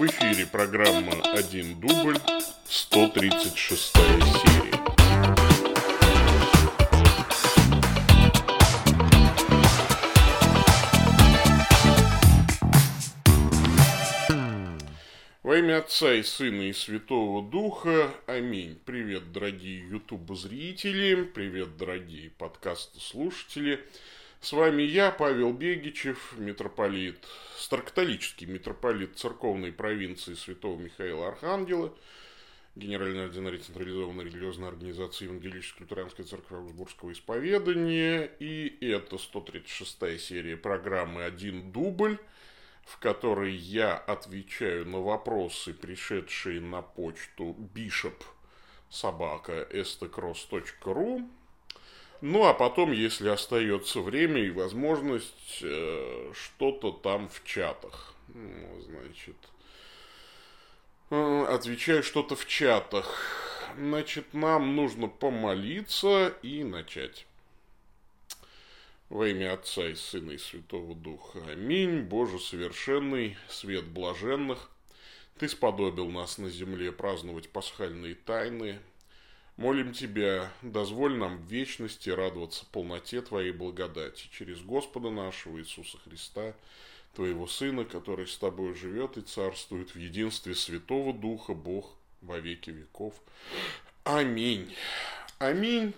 В эфире программа «Один дубль», 136-я серия. Во имя Отца и Сына и Святого Духа. Аминь. Привет, дорогие ютуб-зрители, привет, дорогие подкастослушатели. С вами я, Павел Бегичев, митрополит, старокатолический митрополит церковной провинции Святого Михаила Архангела, генеральный ординарий централизованной религиозной организации Евангелическо-Лютеранской Церковь Аугсбургского исповедания. И это 136-я серия программы «Один дубль», в которой я отвечаю на вопросы, пришедшие на почту Бишоп Собака stcross.ру. Ну, а потом, если остается время и возможность, что-то там в чатах. Отвечаю что-то в чатах. Значит, нам нужно помолиться и начать. Во имя Отца и Сына и Святого Духа. Аминь. Боже совершенный, свет блаженных, Ты сподобил нас на земле праздновать пасхальные тайны. Молим Тебя, дозволь нам в вечности радоваться полноте Твоей благодати через Господа нашего Иисуса Христа, Твоего Сына, который с Тобой живет и царствует в единстве Святого Духа, Бог, во веки веков. Аминь. Аминь.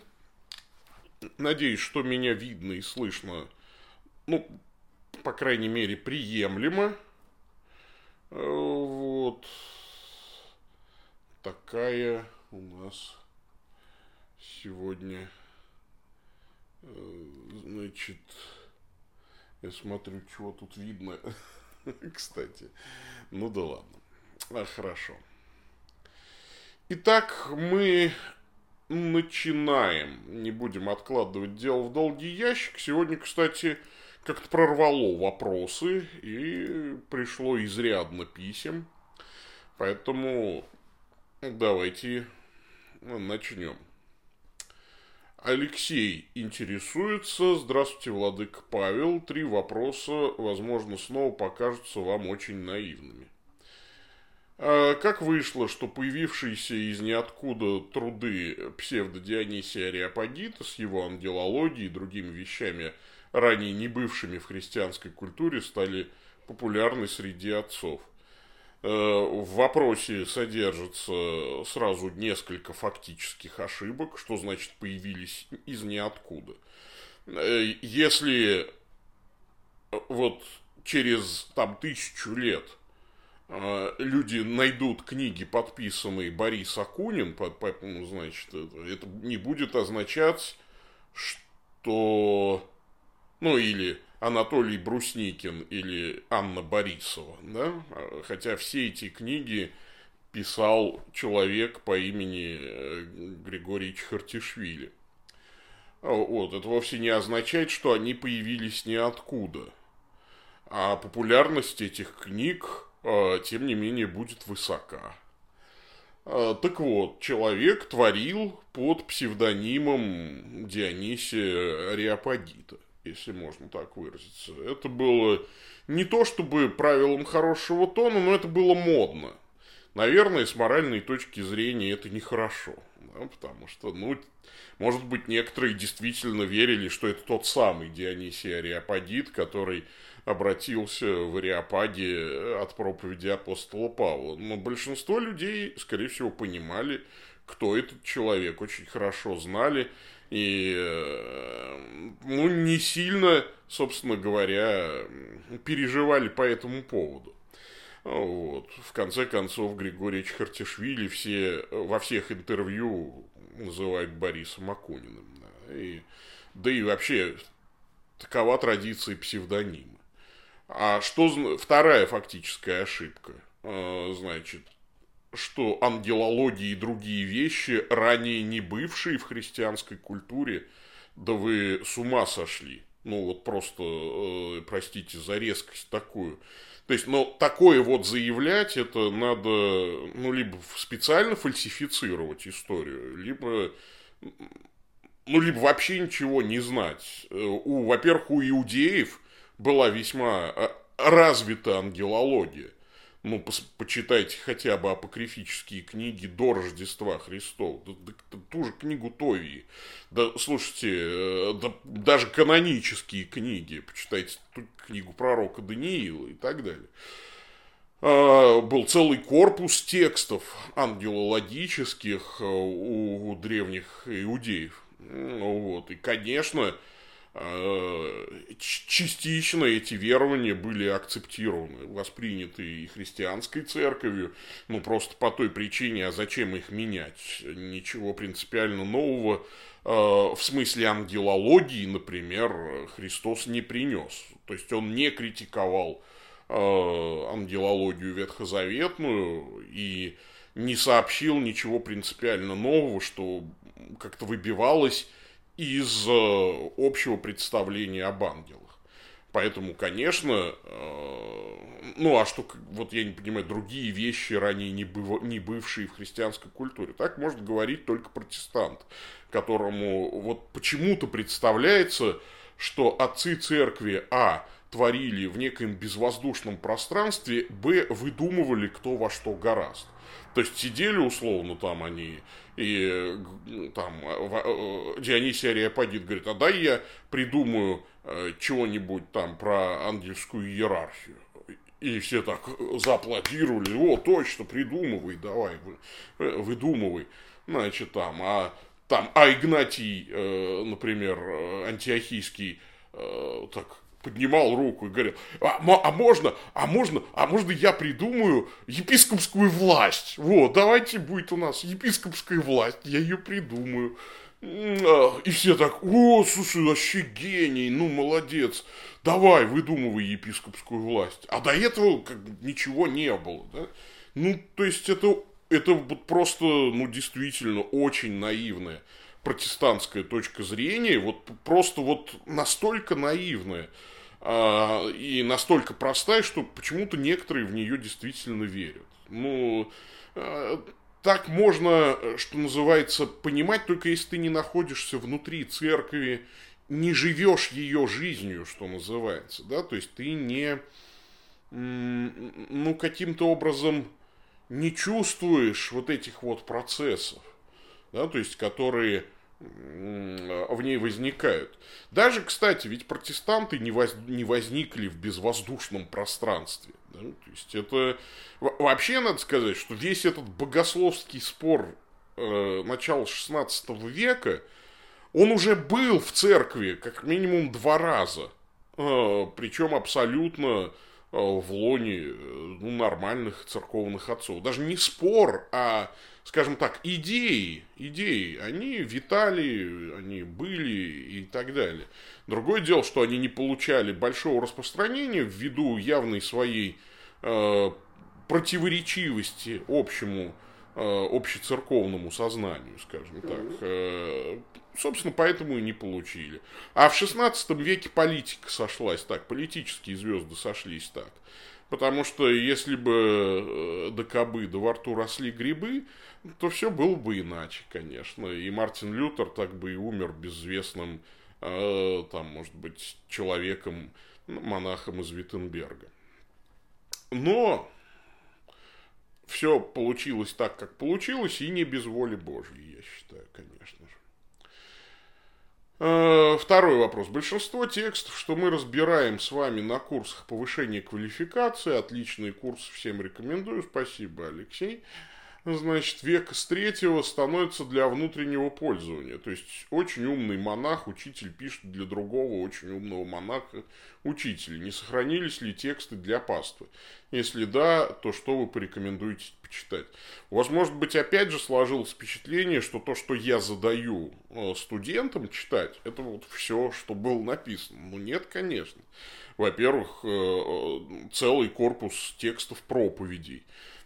Надеюсь, что меня видно и слышно, ну, по крайней мере, приемлемо. Вот такая у нас сегодня, значит, я смотрю, чего тут видно, кстати. Ну да ладно. Хорошо. Итак, мы начинаем. Не будем откладывать дело в долгий ящик. Сегодня, кстати, как-то прорвало вопросы и пришло изрядно писем. Поэтому давайте начнем. Алексей интересуется. Здравствуйте, владыка Павел. 3 вопроса, возможно, снова покажутся вам очень наивными. Как вышло, что появившиеся из ниоткуда труды псевдо-Дионисия Ареопагита с его ангелологией и другими вещами, ранее не бывшими в христианской культуре, стали популярны среди отцов? В вопросе содержится сразу несколько фактических ошибок, что значит появились из ниоткуда. Если вот через там 1000 лет люди найдут книги, подписанные Борис Акунин, ну, значит, это не будет означать, что, ну, или Анатолий Брусникин или Анна Борисова, да? Хотя все эти книги писал человек по имени Григорий Чхартишвили. Вот, это вовсе не означает, что они появились ниоткуда. А популярность этих книг, тем не менее, будет высока. Так вот, человек творил под псевдонимом Дионисия Ареопагита, если можно так выразиться. Это было не то чтобы правилом хорошего тона, но это было модно. Наверное, с моральной точки зрения это нехорошо. Да, потому что, ну, может быть, некоторые действительно верили, что это тот самый Дионисий Ареопагит, который обратился в Ареопаге от проповеди апостола Павла. Но большинство людей, скорее всего, понимали, кто этот человек, очень хорошо знали. И, ну, не сильно, собственно говоря, переживали по этому поводу. Вот. В конце концов, Григорий Чхартишвили во всех интервью называют Борисом Акуниным. Да и вообще, такова традиция псевдонима. А что вторая фактическая ошибка? Значит, что ангелология и другие вещи, ранее не бывшие в христианской культуре, да вы с ума сошли. Ну, вот просто, простите за резкость такую. То есть, но такое вот заявлять, это надо, ну, либо специально фальсифицировать историю, либо, ну, либо вообще ничего не знать. Во-первых, у иудеев была весьма развита ангелология. ну, почитайте хотя бы апокрифические книги до Рождества Христова, да, ту же книгу Товии, да, слушайте, да, даже канонические книги, почитайте книгу пророка Даниила и так далее. Был целый корпус текстов ангелологических у древних иудеев. Вот. И, конечно, частично эти верования были акцептированы, восприняты и христианской церковью, ну просто по той причине, а зачем их менять? Ничего принципиально нового в смысле ангелологии, например, Христос не принес. То есть он не критиковал ангелологию ветхозаветную и не сообщил ничего принципиально нового, что как-то выбивалось из общего представления об ангелах. Поэтому, конечно, ну а что, вот я не понимаю, другие вещи, ранее не бывшие в христианской культуре, так может говорить только протестант, которому вот почему-то представляется, что отцы церкви, творили в неком безвоздушном пространстве, выдумывали кто во что горазд. То есть сидели условно там они, и там Дионисий Ареопагит говорит, а дай я придумаю чего-нибудь там про ангельскую иерархию. И все так зааплодировали, о, точно, придумывай, давай, выдумывай. Значит, там Игнатий, например, антиохийский, так, поднимал руку и говорил, а можно я придумаю епископскую власть? Вот, давайте будет у нас епископская власть, я ее придумаю. И все так, о, слушай, вообще гений, ну молодец, давай выдумывай епископскую власть. А до этого как бы ничего не было, да? Ну, то есть это просто, ну, действительно очень наивное. Протестантская точка зрения, вот просто вот настолько наивная и настолько простая, что почему-то некоторые в нее действительно верят. Ну, так можно, что называется, понимать, только если ты не находишься внутри церкви, не живешь ее жизнью, что называется, да, то есть ты не, ну, каким-то образом не чувствуешь вот этих вот процессов. Да, то есть, которые в ней возникают. Даже, кстати, ведь протестанты не возникли в безвоздушном пространстве. Да? То есть, это вообще надо сказать, что весь этот богословский спор начала XVI века, он уже был в церкви как минимум 2 раза. Причем абсолютно в лоне, ну, нормальных церковных отцов. Даже не спор, а, скажем так, идеи, они витали, они были и так далее. Другое дело, что они не получали большого распространения ввиду явной своей противоречивости общему, общецерковному сознанию, скажем так. Собственно, поэтому и не получили. А в 16 веке политика сошлась так, политические звезды сошлись так. Потому что если бы до кобы, до во рту росли грибы, то все было бы иначе, конечно. И Мартин Лютер так бы и умер безвестным, там, может быть, человеком, монахом из Виттенберга. Но все получилось так, как получилось, и не без воли Божьей, я считаю, конечно же. Второй вопрос. Большинство текстов, что мы разбираем с вами на курсах повышения квалификации, отличные курсы, всем рекомендую, спасибо, Алексей, значит, века с 3-го становится для внутреннего пользования. То есть, очень умный монах, учитель пишет для другого очень умного монаха, учителя. Не сохранились ли тексты для паствы? Если да, то что вы порекомендуете почитать? У вас, может быть, опять же сложилось впечатление, что то, что я задаю студентам читать, это вот все, что было написано. Ну, нет, конечно. Во-первых, целый корпус текстов проповедей.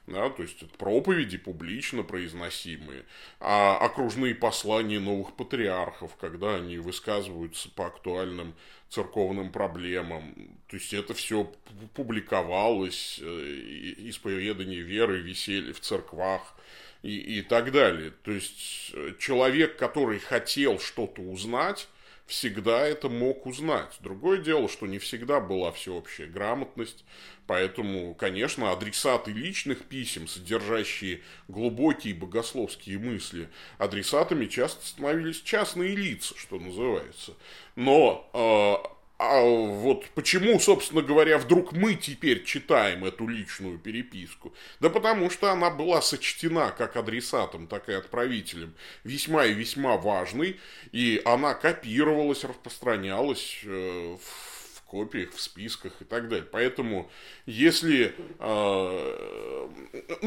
Да, то есть, это проповеди публично произносимые, а окружные послания новых патриархов, когда они высказываются по актуальным церковным проблемам. То есть, это все публиковалось, исповедание веры висели в церквах и так далее. То есть, человек, который хотел что-то узнать, всегда это мог узнать. Другое дело, что не всегда была всеобщая грамотность, поэтому, конечно, адресаты личных писем, содержащие глубокие богословские мысли, адресатами часто становились частные лица, что называется. Но... А вот почему, собственно говоря, вдруг мы теперь читаем эту личную переписку? Да потому что она была сочтена как адресатом, так и отправителем весьма и весьма важной, и она копировалась, распространялась в копиях, в списках и так далее. Поэтому, если...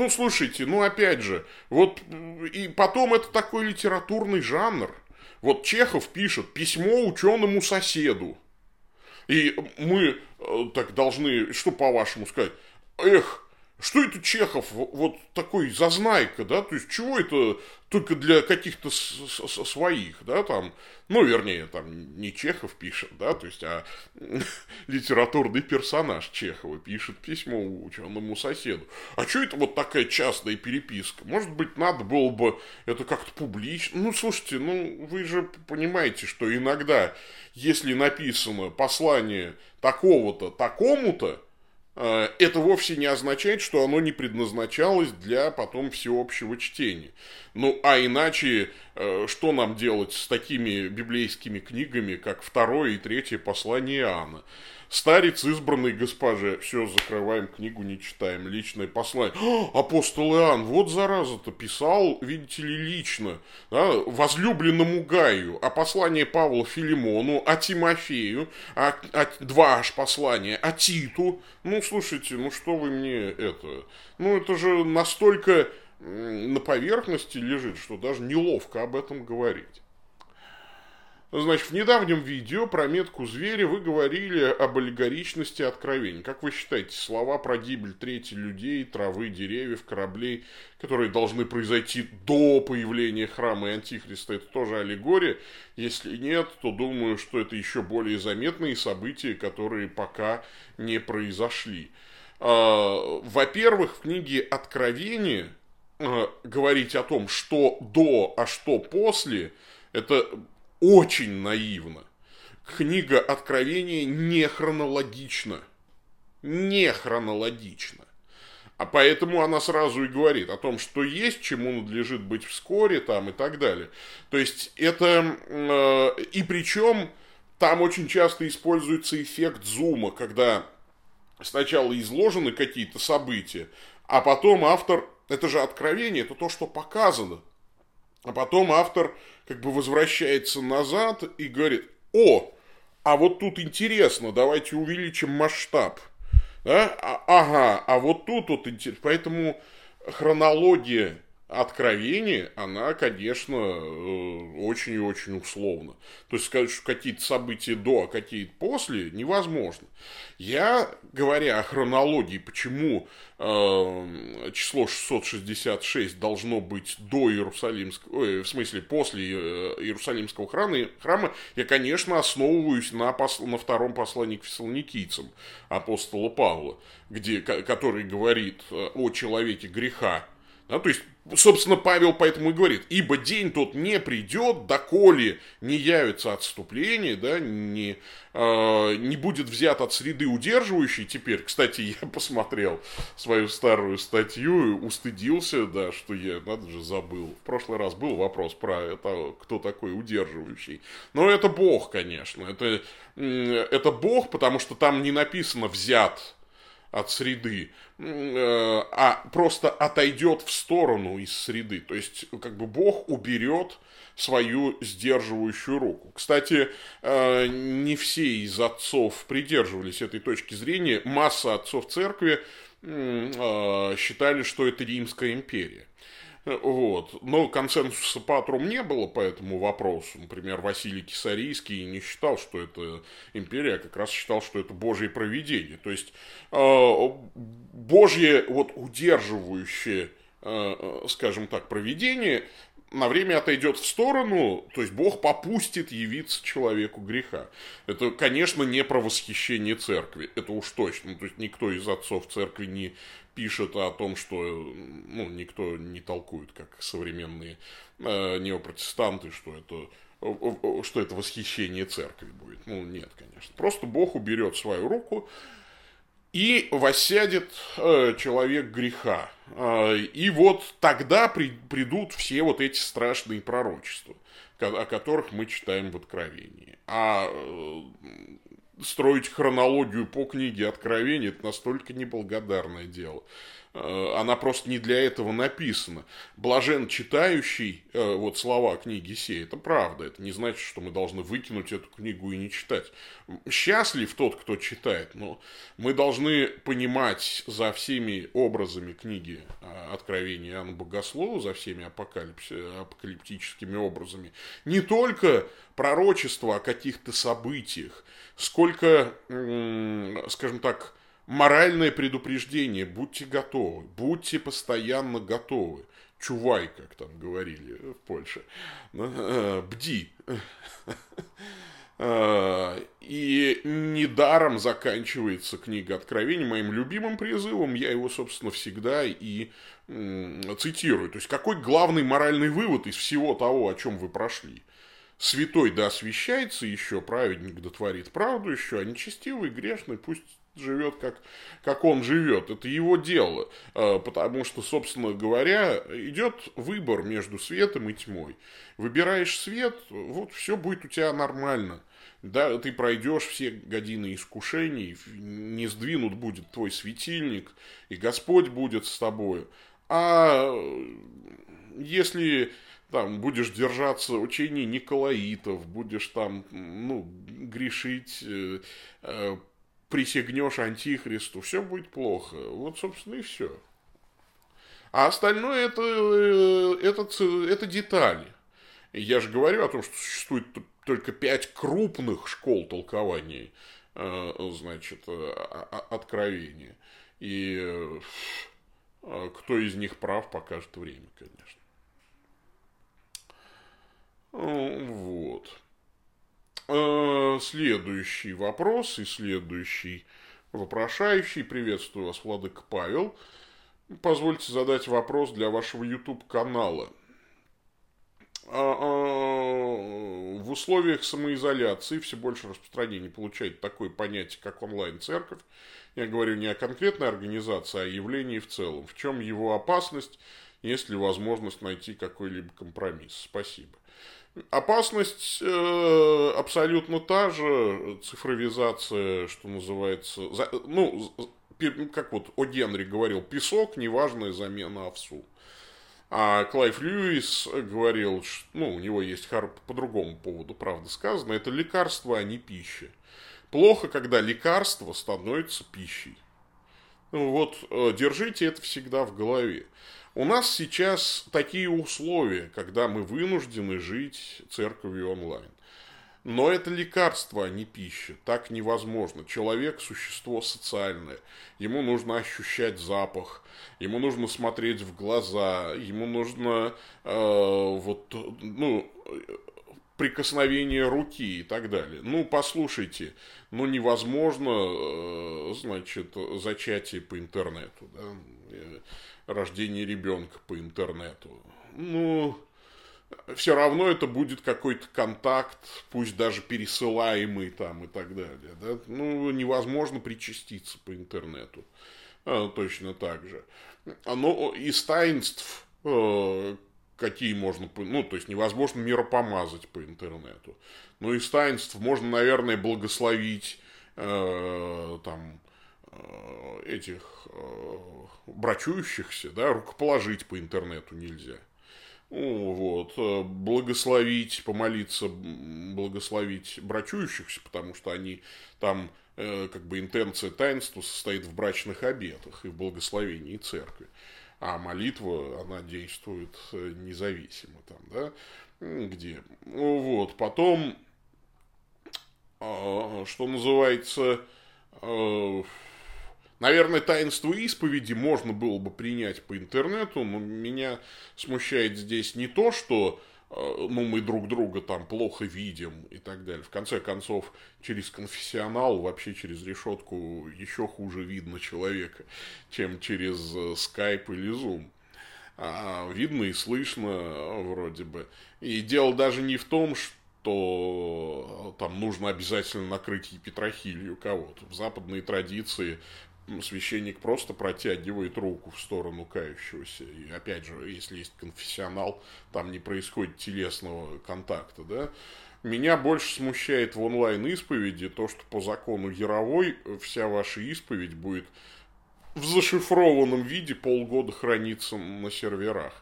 слушайте, опять же, вот и потом это такой литературный жанр. Вот Чехов пишет «Письмо ученому соседу». И мы так должны, что по-вашему сказать, эх, что это Чехов, вот такой зазнайка, да, то есть чего это только для каких-то своих, да, там, не Чехов пишет, да, то есть, а литературный персонаж Чехова пишет письмо ученому соседу. А что это вот такая частная переписка? Может быть, надо было бы это как-то публично, слушайте, вы же понимаете, что иногда... Если написано послание такого-то, такому-то, это вовсе не означает, что оно не предназначалось для потом всеобщего чтения. А иначе, что нам делать с такими библейскими книгами, как второе и третье послание Иоанна? Старец избранный госпоже, все, закрываем книгу, не читаем, личное послание. Апостол Иоанн, вот зараза-то, писал, видите ли, лично, да, возлюбленному Гаю, а послание Павла Филимону, а Тимофею, два аж послания, а Титу. Слушайте, что вы мне это? Это же настолько на поверхности лежит, что даже неловко об этом говорить. Значит, в недавнем видео про метку зверя вы говорили об аллегоричности откровений. Как вы считаете, слова про гибель трети людей, травы, деревьев, кораблей, которые должны произойти до появления храма и Антихриста, это тоже аллегория? Если нет, то думаю, что это еще более заметные события, которые пока не произошли. Во-первых, в книге «Откровение» говорить о том, что до, а что после, это... очень наивно. Книга Откровения не хронологична. А поэтому она сразу и говорит о том, что есть, чему надлежит быть вскоре, там и так далее. То есть это... и причем там очень часто используется эффект зума, когда сначала изложены какие-то события, а потом автор... Это же Откровение, это то, что показано. А потом автор как бы возвращается назад и говорит, а вот тут интересно, давайте увеличим масштаб. Да? А вот тут вот интересно. Поэтому хронология откровения, она, конечно, очень и очень условна. То есть сказать, что какие-то события до, а какие-то после, невозможно. Я, говоря о хронологии, почему число 666 должно быть до Иерусалимского, после Иерусалимского храма, я, конечно, основываюсь на втором послании к фессалоникийцам апостола Павла, который говорит о человеке греха. Да, то есть, собственно, Павел поэтому и говорит, ибо день тот не придет, доколе не явится отступление, да, не будет взят от среды удерживающей. Теперь, кстати, я посмотрел свою старую статью, устыдился, да, что я, надо же, забыл. В прошлый раз был вопрос про это, кто такой удерживающий. Но это Бог, конечно, это Бог, потому что там не написано «взят» от среды, а просто отойдет в сторону из среды. То есть, как бы Бог уберет свою сдерживающую руку. Кстати, не все из отцов придерживались этой точки зрения. Масса отцов церкви считали, что это Римская империя. Вот. Но консенсуса патрум не было по этому вопросу. Например, Василий Кесарийский не считал, что это империя, а как раз считал, что это Божье провидение. То есть, Божье вот, удерживающее, скажем так, провидение на время отойдет в сторону, то есть Бог попустит явиться человеку греха. Это, конечно, не про восхищение церкви, это уж точно. То есть никто из отцов церкви не пишет о том, что никто не толкует, как современные неопротестанты, что это что это восхищение церкви будет. Ну, нет, конечно. Просто Бог уберет свою руку и воссядет человек греха. И вот тогда придут все вот эти страшные пророчества, о которых мы читаем в Откровении. А строить хронологию по книге Откровения – это настолько неблагодарное дело. Она просто не для этого написана. Блажен читающий, вот слова книги сей, это правда. Это не значит, что мы должны выкинуть эту книгу и не читать. Счастлив тот, кто читает, но мы должны понимать за всеми образами книги Откровения Иоанна Богослова, за всеми апокалиптическими образами, не только пророчество о каких-то событиях, сколько, скажем так, моральное предупреждение. Будьте готовы. Будьте постоянно готовы. Чувай, как там говорили в Польше. Бди. И недаром заканчивается книга Откровения моим любимым призывом. Я его, собственно, всегда и цитирую. То есть, какой главный моральный вывод из всего того, о чем вы прошли? Святой да освящается еще, праведник да творит правду еще, а нечестивый, грешный пусть живет, как он живет. Это его дело. Потому что, собственно говоря, идет выбор между светом и тьмой. Выбираешь свет, вот все будет у тебя нормально. Да, ты пройдешь все годины искушений, не сдвинут будет твой светильник, и Господь будет с тобою. А если там будешь держаться учений Николаитов, будешь там, грешить, присягнешь антихристу, все будет плохо. Вот, собственно, и все. А остальное это детали. Я же говорю о том, что существует только 5 крупных школ толкования, откровения. И кто из них прав, покажет время, конечно. Вот. Следующий вопрос и следующий вопрошающий. Приветствую вас, владыка Павел. Позвольте задать вопрос для вашего YouTube-канала. В условиях самоизоляции все больше распространения получает такое понятие, как онлайн-церковь. Я говорю не о конкретной организации, а о явлении в целом. В чем его опасность, есть ли возможность найти какой-либо компромисс? Спасибо. Опасность абсолютно та же, цифровизация, что называется, как вот O'Генри говорил, песок, неважная замена овсу. А Клайв Льюис говорил, что, у него есть по другому поводу, правда, сказано, это лекарство, а не пища. Плохо, когда лекарство становится пищей. Держите это всегда в голове. У нас сейчас такие условия, когда мы вынуждены жить церковью онлайн. Но это лекарство, а не пища. Так невозможно. Человек – существо социальное. Ему нужно ощущать запах, ему нужно смотреть в глаза, ему нужно прикосновение руки и так далее. Послушайте, невозможно, зачатие по интернету, да? Рождение ребенка по интернету. Все равно это будет какой-то контакт, пусть даже пересылаемый там и так далее. Да? Невозможно причаститься по интернету. Точно так же. Но из таинств, какие можно... невозможно миропомазать по интернету. Но из таинств можно, наверное, благословить этих брачующихся, да, рукоположить по интернету нельзя. Благословить, помолиться, благословить брачующихся, потому что они там, интенция таинства состоит в брачных обетах и в благословении церкви. А молитва, она действует независимо там, да, где. Потом, что называется... Наверное, таинство исповеди можно было бы принять по интернету, но меня смущает здесь не то, что мы друг друга там плохо видим и так далее. В конце концов, через конфессионал, вообще через решетку еще хуже видно человека, чем через скайп или зум. Видно и слышно вроде бы. И дело даже не в том, то там нужно обязательно накрыть епитрахилью кого-то. В западной традиции священник просто протягивает руку в сторону кающегося. И опять же, если есть конфессионал, там не происходит телесного контакта, да. Меня больше смущает в онлайн-исповеди то, что по закону Яровой вся ваша исповедь будет в зашифрованном виде полгода храниться на серверах.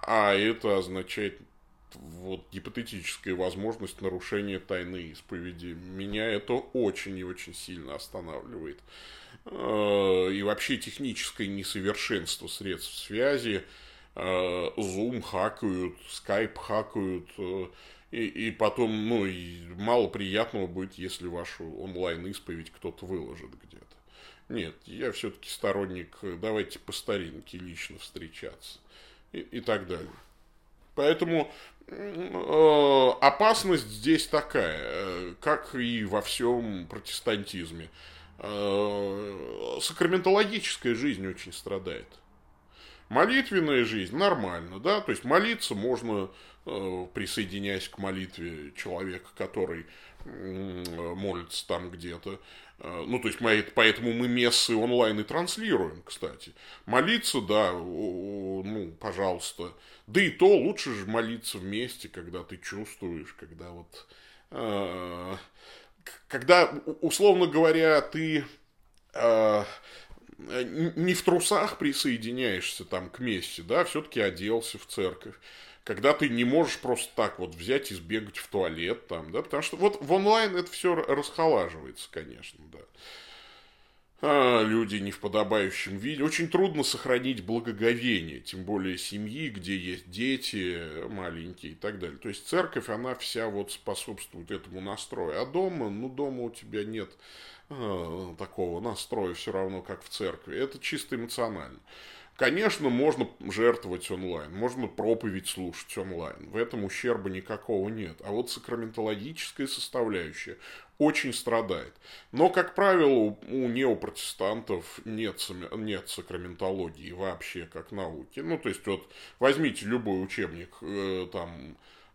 А это означает вот гипотетическая возможность нарушения тайны исповеди. Меня это очень и очень сильно останавливает. И вообще техническое несовершенство средств связи. Zoom хакают, Skype хакают. И потом, и мало приятного будет, если вашу онлайн-исповедь кто-то выложит где-то. Нет, я все-таки сторонник, давайте по старинке лично встречаться и так далее. Поэтому опасность здесь такая, как и во всем протестантизме. Сакраментологическая жизнь очень страдает. Молитвенная жизнь нормально, да, то есть молиться можно, присоединяясь к молитве человека, который молится там где-то. То есть поэтому мы мессы онлайн и транслируем, кстати. Молиться, да, пожалуйста. Да и то лучше же молиться вместе, когда ты чувствуешь, когда когда, условно говоря, ты не в трусах присоединяешься там к мессе, да, все-таки оделся в церковь. Когда ты не можешь просто так вот взять и сбегать в туалет там, да, потому что вот в онлайн это все расхолаживается, конечно, да. Люди не в подобающем виде. Очень трудно сохранить благоговение, тем более семьи, где есть дети маленькие и так далее. То есть церковь, она вся вот способствует этому настрою. А дома, дома у тебя нет такого настроя все равно, как в церкви. Это чисто эмоционально. Конечно, можно жертвовать онлайн, можно проповедь слушать онлайн. В этом ущерба никакого нет. А вот сакраментологическая составляющая очень страдает. Но, как правило, у неопротестантов нет сакраментологии вообще как науки. То есть, вот возьмите любой учебник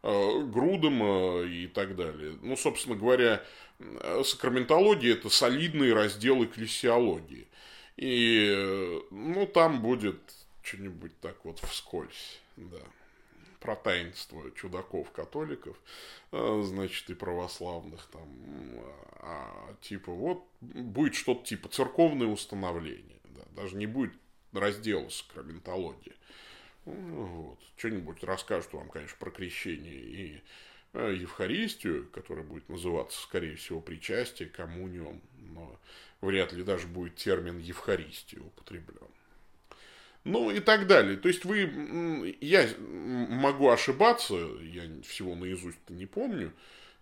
Грудема и так далее. Собственно говоря, сакраментология – это солидные разделы экклесиологии. И, там будет что-нибудь так вот вскользь, да, про таинство чудаков-католиков, и православных там, будет что-то типа церковное установление, да, даже не будет раздела сакраментологии, что-нибудь расскажут вам, конечно, про крещение и Евхаристию, которая будет называться, скорее всего, причастие, коммунион, но вряд ли даже будет термин Евхаристия употреблен. И так далее. То есть, я могу ошибаться, я всего наизусть-то не помню,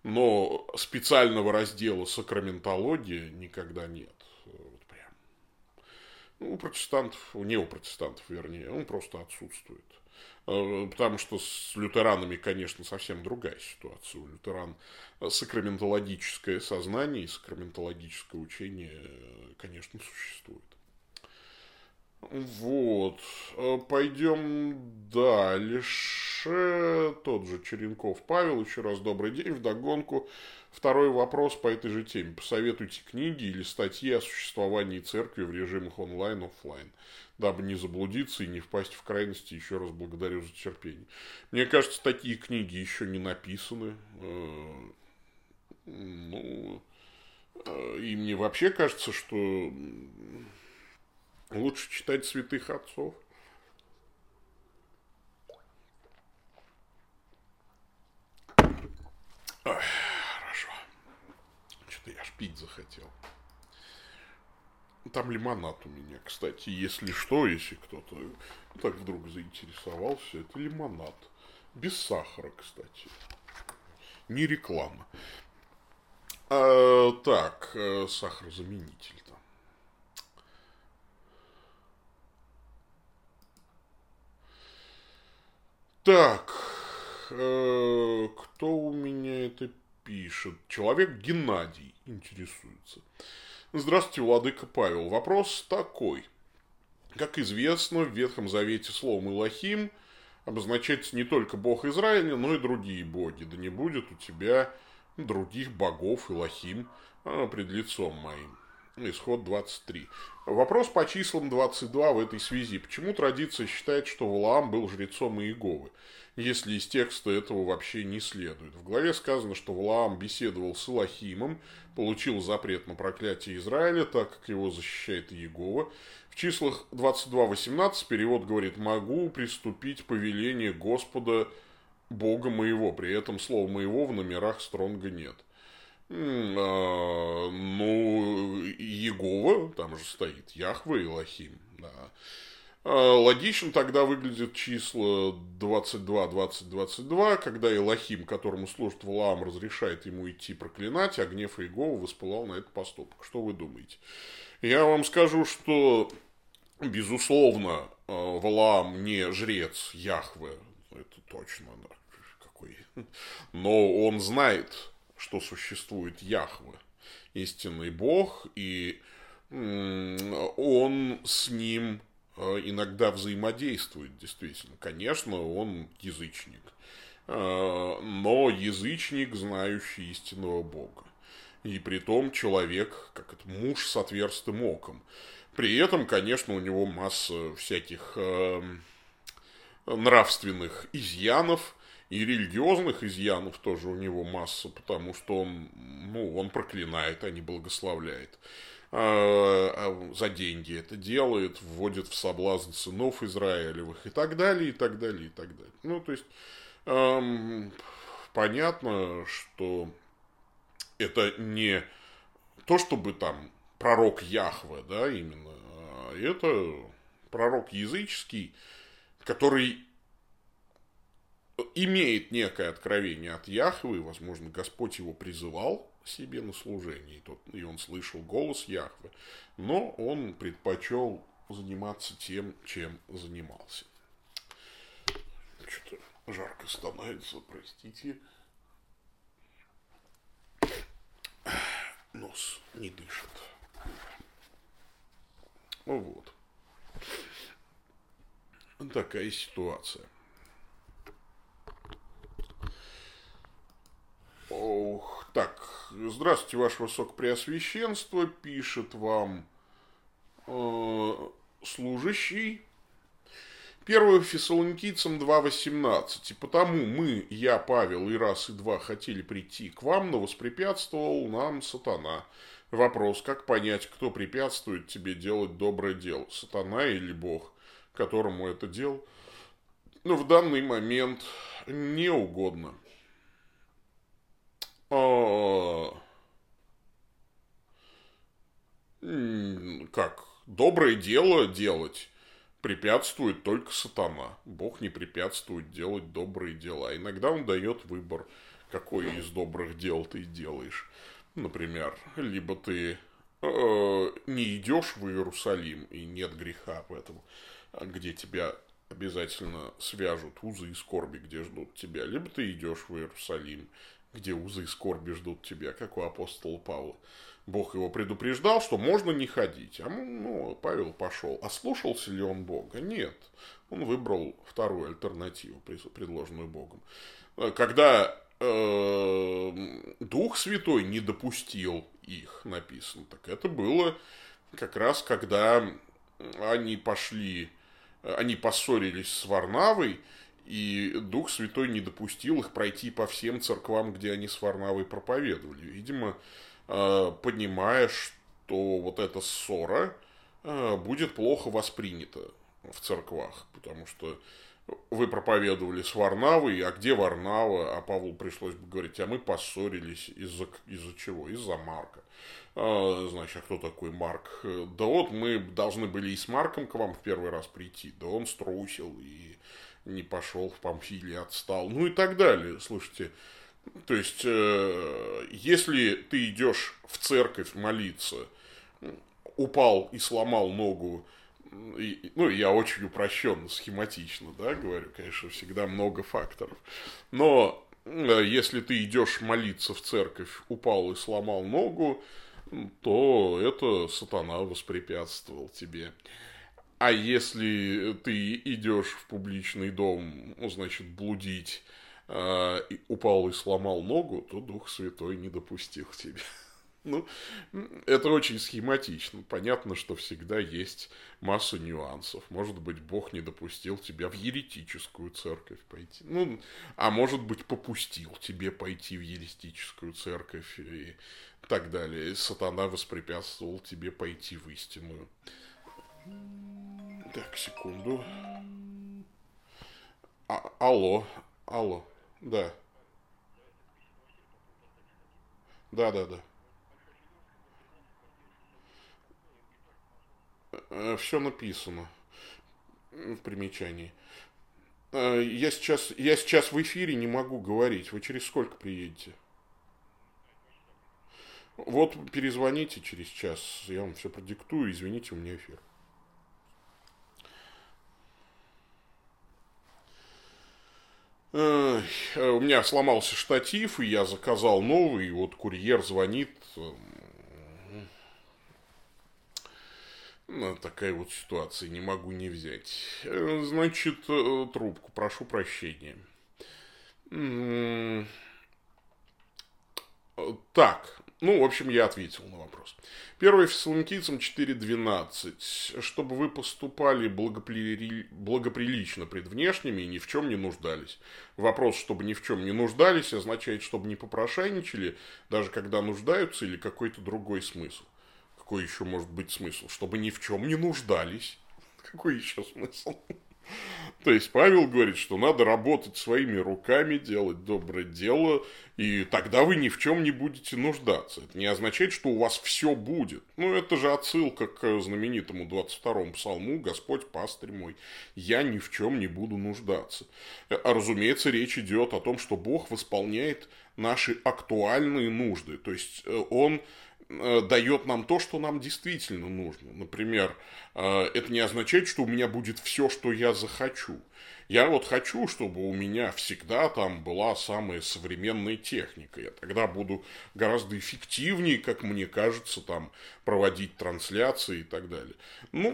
но специального раздела сакраментология никогда нет. Вот прям. У неопротестантов, просто отсутствует. Потому что с лютеранами, конечно, совсем другая ситуация. У лютеран сакраментологическое сознание и сакраментологическое учение, конечно, существует. Пойдем дальше. Тот же Черенков Павел. Еще раз добрый день. Вдогонку второй вопрос по этой же теме. Посоветуйте книги или статьи о существовании церкви в режимах онлайн, офлайн, дабы не заблудиться и не впасть в крайности. Еще раз благодарю за терпение. Мне кажется, такие книги еще не написаны. И мне вообще кажется, что лучше читать святых отцов. Ой, хорошо. Что-то я аж пить захотел. Там лимонад у меня, кстати. Если что, если кто-то так вдруг заинтересовался, это лимонад. Без сахара, кстати. Не реклама. Сахарозаменитель. Кто у меня это пишет? Человек Геннадий интересуется. Здравствуйте, владыка Павел. Вопрос такой. Как известно, в Ветхом Завете словом «Элохим» обозначается не только Бог Израиля, но и другие боги. Да не будет у тебя других богов, Элохим, пред лицом моим. Исход 23. Вопрос по числам 22 в этой связи. Почему традиция считает, что Валаам был жрецом Иеговы, если из текста этого вообще не следует? В главе сказано, что Валаам беседовал с Элохимом, получил запрет на проклятие Израиля, так как его защищает Иегова. В числах 22:18 перевод говорит: «Могу приступить повеление Господа Бога моего». При этом слова «моего» в номерах Стронга нет. Ну, Иегова, там же стоит Яхве и Лохим, да. Логично тогда выглядят числа 22, 20, 22, когда Элохим, которому служит Валаам, разрешает ему идти проклинать, а гнев Иеговы воспылал на этот поступок. Что вы думаете? Я вам скажу, что, безусловно, Валаам не жрец Яхве, это точно, да, какой, но он знает, что существует Яхве, истинный Бог, и он с ним иногда взаимодействует, действительно. Конечно, он язычник, но язычник, знающий истинного Бога. И при том человек, как это, муж с отверстым оком. При этом, конечно, у него масса всяких нравственных изъянов, и религиозных изъянов тоже у него масса, потому что он проклинает, а не благословляет. За деньги это делает, вводит в соблазн сынов Израилевых и так далее, и так далее, и так далее. Ну, то есть, понятно, что это не то, чтобы там пророк Яхве, да, именно, а это пророк языческий, который имеет некое откровение от Яхве, возможно, Господь его призывал себе на служение, и он слышал голос Яхве, но он предпочел заниматься тем, чем занимался. Что-то жарко становится, простите. Нос не дышит. Вот. Такая ситуация. Ох, так, здравствуйте, ваше высокопреосвященство, пишет вам служащий. 1 Фессалоникийцам 2:18. «И потому мы, я, Павел, и раз, и два хотели прийти к вам, но воспрепятствовал нам сатана». Вопрос, как понять, кто препятствует тебе делать доброе дело, сатана или Бог, которому это дело, ну, в данный момент не угодно. Как? Доброе дело делать препятствует только сатана. Бог не препятствует делать добрые дела. Иногда он дает выбор, какое из добрых дел ты делаешь. Например, либо ты не идешь в Иерусалим, и нет греха в этом, где тебя обязательно свяжут узы и скорби, где ждут тебя, либо ты идешь в Иерусалим, где узы и скорби ждут тебя, как у апостола Павла. Бог его предупреждал, что можно не ходить. А Павел пошел. А слушался ли он Бога? Нет. Он выбрал вторую альтернативу, предложенную Богом. Когда Дух Святой не допустил их, написано, так это было как раз, когда они поссорились с Варнавой, и Дух Святой не допустил их пройти по всем церквам, где они с Варнавой проповедовали. Видимо, понимая, что вот эта ссора будет плохо воспринята в церквах. Потому что вы проповедовали с Варнавой, а где Варнава? А Павлу пришлось бы говорить: а мы поссорились из-за чего? Из-за Марка. Значит, а кто такой Марк? Да вот мы должны были и с Марком к вам в первый раз прийти. Да он струсил и не пошел в Памфилии, отстал, ну и так далее. Слушайте, то есть, если ты идешь в церковь молиться, упал и сломал ногу, я очень упрощенно, схематично, да, говорю, конечно, всегда много факторов, но если ты идешь молиться в церковь, упал и сломал ногу, то это сатана воспрепятствовал тебе. А если ты идешь в публичный дом, значит, блудить, и упал и сломал ногу, то Дух Святой не допустил тебя. Ну, это очень схематично. Понятно, что всегда есть масса нюансов. Может быть, Бог не допустил тебя в еретическую церковь пойти. Ну, а может быть, попустил тебе пойти в еретическую церковь и так далее. Сатана воспрепятствовал тебе пойти в истинную. Так, секунду. Алло. Да. Да. Все написано в примечании. Я сейчас в эфире, не могу говорить. Вы через сколько приедете? Вот перезвоните через час. Я вам все продиктую. Извините, у меня эфир. У меня сломался штатив, и я заказал новый. И вот курьер звонит. Такая вот ситуация, не могу не взять. Значит, трубку, прошу прощения. Так, в общем, я ответил на вопрос. 1 Фессалоникийцам 4:12. Чтобы вы поступали благоприлично пред внешними и ни в чем не нуждались. Вопрос, чтобы ни в чем не нуждались, означает, чтобы не попрошайничали, даже когда нуждаются, или какой-то другой смысл. Какой еще может быть смысл? Чтобы ни в чем не нуждались. Какой еще смысл? То есть Павел говорит, что надо работать своими руками, делать доброе дело, и тогда вы ни в чем не будете нуждаться. Это не означает, что у вас все будет. Это же отсылка к знаменитому 22-му псалму: «Господь пастырь мой, я ни в чем не буду нуждаться». А, разумеется, речь идет о том, что Бог восполняет наши актуальные нужды. То есть Он дает нам то, что нам действительно нужно. Например, это не означает, что у меня будет все, что я захочу. Я вот хочу, чтобы у меня всегда там была самая современная техника. Я тогда буду гораздо эффективнее, как мне кажется, там проводить трансляции и так далее.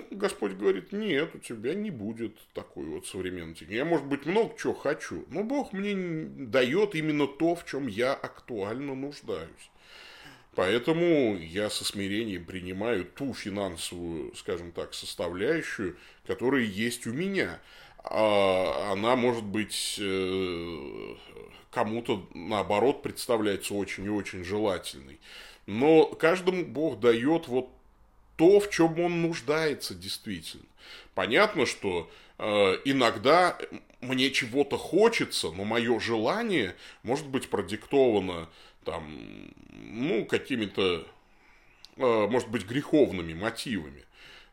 Господь говорит: нет, у тебя не будет такой вот современной техники. Я, может быть, много чего хочу, но Бог мне дает именно то, в чем я актуально нуждаюсь. Поэтому я со смирением принимаю ту финансовую, скажем так, составляющую, которая есть у меня. Она, может быть, кому-то, наоборот, представляется очень и очень желательной. Но каждому Бог дает вот то, в чем он нуждается действительно. Понятно, что иногда мне чего-то хочется, но мое желание может быть продиктовано какими-то, может быть, греховными мотивами.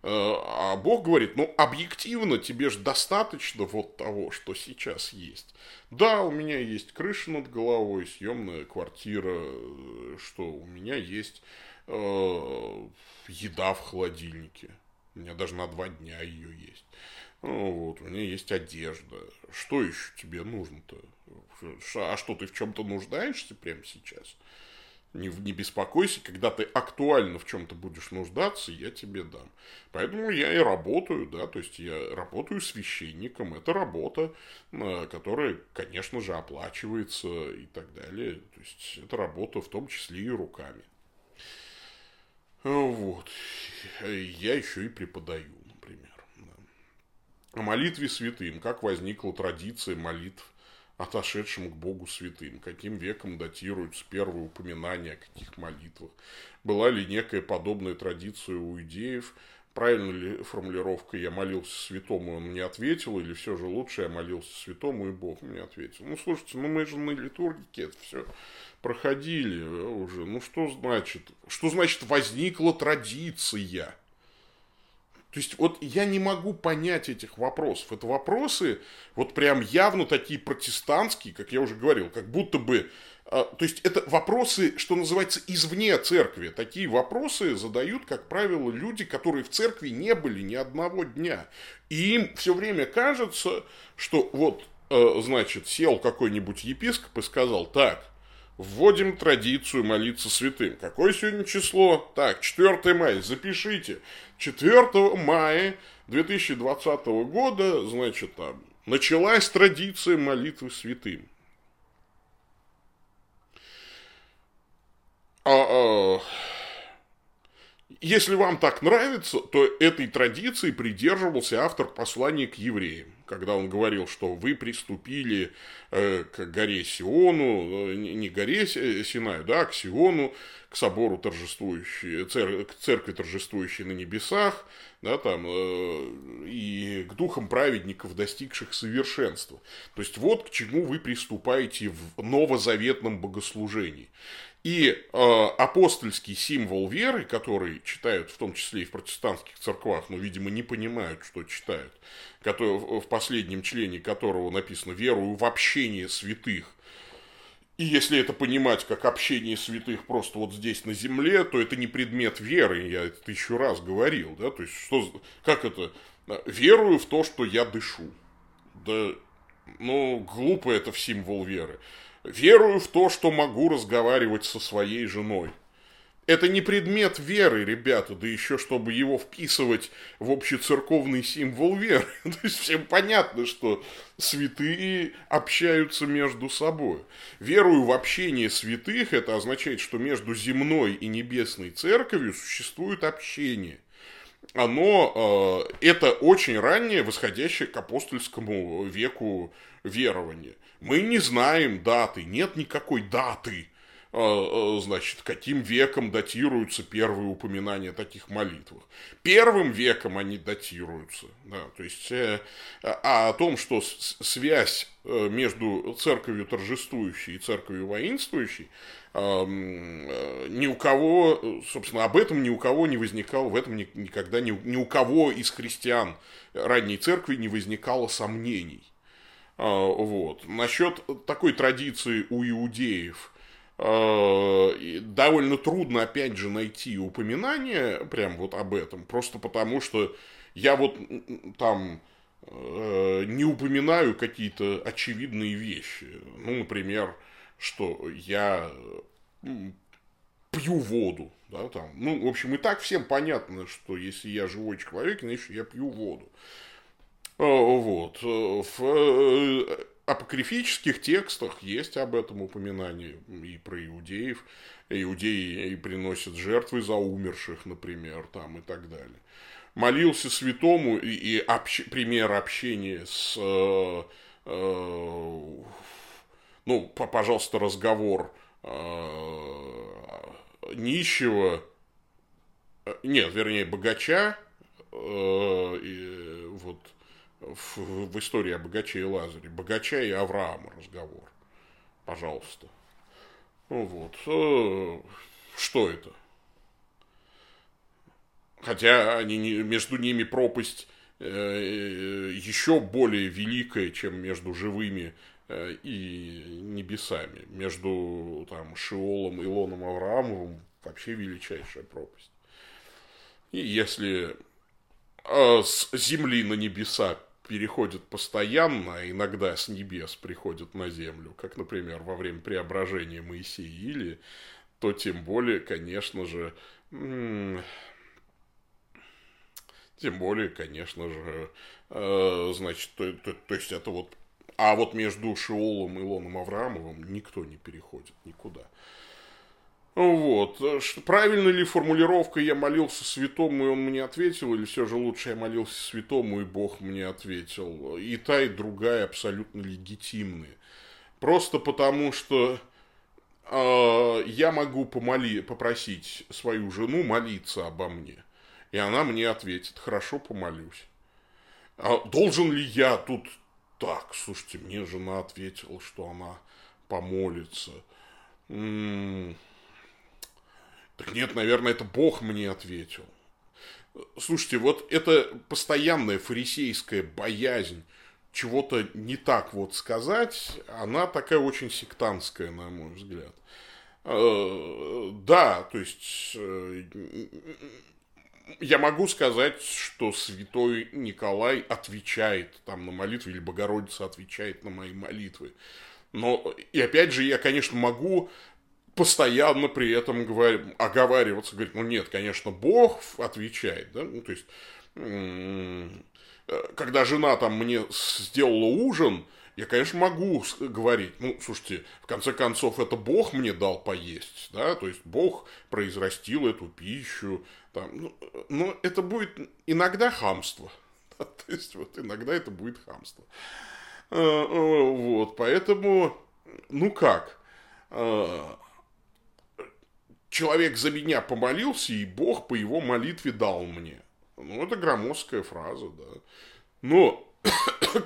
А Бог говорит: объективно тебе же достаточно вот того, что сейчас есть. Да, у меня есть крыша над головой, съемная квартира, что у меня есть еда в холодильнике. У меня даже на 2 дня ее есть. У меня есть одежда. Что еще тебе нужно-то? А что, ты в чем-то нуждаешься прямо сейчас? Не беспокойся, когда ты актуально в чем-то будешь нуждаться, я тебе дам. Поэтому я и работаю, да, то есть я работаю священником, это работа, которая, конечно же, оплачивается и так далее. То есть это работа в том числе и руками. Я еще и преподаю. О молитве святым. Как возникла традиция молитв отошедшим к Богу святым? Каким веком датируются первые упоминания о каких молитвах? Была ли некая подобная традиция у иудеев? Правильно ли формулировка: я молился святому, и он мне ответил? Или все же лучше: я молился святому, и Бог мне ответил? Слушайте, мы же на литургике это все проходили уже. Что значит возникла традиция? То есть, я не могу понять этих вопросов. Это вопросы, прям явно такие протестантские, как я уже говорил, как будто бы... То есть, это вопросы, что называется, извне церкви. Такие вопросы задают, как правило, люди, которые в церкви не были ни одного дня. И им все время кажется, что сел какой-нибудь епископ и сказал: так, вводим традицию молиться святым. Какое сегодня число? Так, 4 мая, запишите. 4 мая 2020 года, значит, там, началась традиция молитвы святым. Если вам так нравится, то этой традиции придерживался автор послания к евреям, когда он говорил, что вы приступили к горе Сиону, не горе Синаю, да, к Сиону, к собору торжествующей, к церкви торжествующей на небесах, да, там, и к духам праведников, достигших совершенства. То есть вот к чему вы приступаете в новозаветном богослужении. И апостольский символ веры, который читают в том числе и в протестантских церквах, но, видимо, не понимают, что читают, который, в последнем члене которого написано «верую в общение святых». И если это понимать как общение святых просто вот здесь на земле, то это не предмет веры, я это тысячу раз говорил. Да? То есть, что, как это? «Верую в то, что я дышу». Да, ну, глупо это в символ веры. Верую в то, что могу разговаривать со своей женой. Это не предмет веры, ребята, да еще чтобы его вписывать в общецерковный символ веры. То есть всем понятно, что святые общаются между собой. Верую в общение святых, это означает, что между земной и небесной церковью существует общение. Оно, это очень раннее, восходящее к апостольскому веку верование. Мы не знаем даты, нет никакой даты, значит, каким веком датируются первые упоминания о таких молитвах. Первым веком они датируются. Да, то есть, а о том, что связь между церковью торжествующей и церковью воинствующей, ни у кого, собственно, об этом ни у кого не возникало, в этом никогда ни у кого из христиан ранней церкви не возникало сомнений. Вот. Насчет такой традиции у иудеев довольно трудно, опять же, найти упоминание прям вот об этом, просто потому что я вот там не упоминаю какие-то очевидные вещи. Ну, например, что я пью воду. Да, там. Ну, в общем, и так всем понятно, что если я живой человек, значит, я пью воду. Вот. В апокрифических текстах есть об этом упоминание и про иудеев. Иудеи приносят жертвы за умерших, например, там, и так далее. Молился святому, и пример общения с... ну, пожалуйста, разговор нищего, нет, вернее, богача, вот в истории о богаче и Лазаре, богача и Авраама разговор, пожалуйста. Ну, вот, что это? Хотя они, между ними пропасть еще более великая, чем между живыми и небесами. Между там, Шеолом и Лоном Авраамовым вообще величайшая пропасть. И если с земли на небеса переходят постоянно, а иногда с небес приходят на землю, как, например, во время преображения Моисея и Илии, то тем более, конечно же, значит, то есть это вот. А вот между Шеолом и Лоном Авраамовым никто не переходит никуда. Вот. Правильно ли формулировка «я молился святому, и он мне ответил», или все же лучше «я молился святому, и Бог мне ответил»? И та, и другая абсолютно легитимны. Просто потому, что я могу попросить свою жену молиться обо мне, и она мне ответит: «Хорошо, помолюсь». А должен ли я тут... Так, слушайте, мне жена ответила, что она помолится. Так нет, наверное, это Бог мне ответил. Слушайте, вот это постоянная фарисейская боязнь чего-то не так вот сказать, она такая очень сектантская, на мой взгляд. Да, то есть... Я могу сказать, что святой Николай отвечает там на молитвы, или Богородица отвечает на мои молитвы. Но, и опять же, я, конечно, могу постоянно при этом оговариваться, говорить: ну нет, конечно, Бог отвечает. Да? Ну, то есть, когда жена там мне сделала ужин, я, конечно, могу говорить, ну, слушайте, в конце концов, это Бог мне дал поесть, да, то есть Бог произрастил эту пищу, там, но это будет иногда хамство, да? То есть вот иногда это будет хамство, вот, поэтому, ну как, человек за меня помолился, и Бог по его молитве дал мне, ну, это громоздкая фраза, да, но...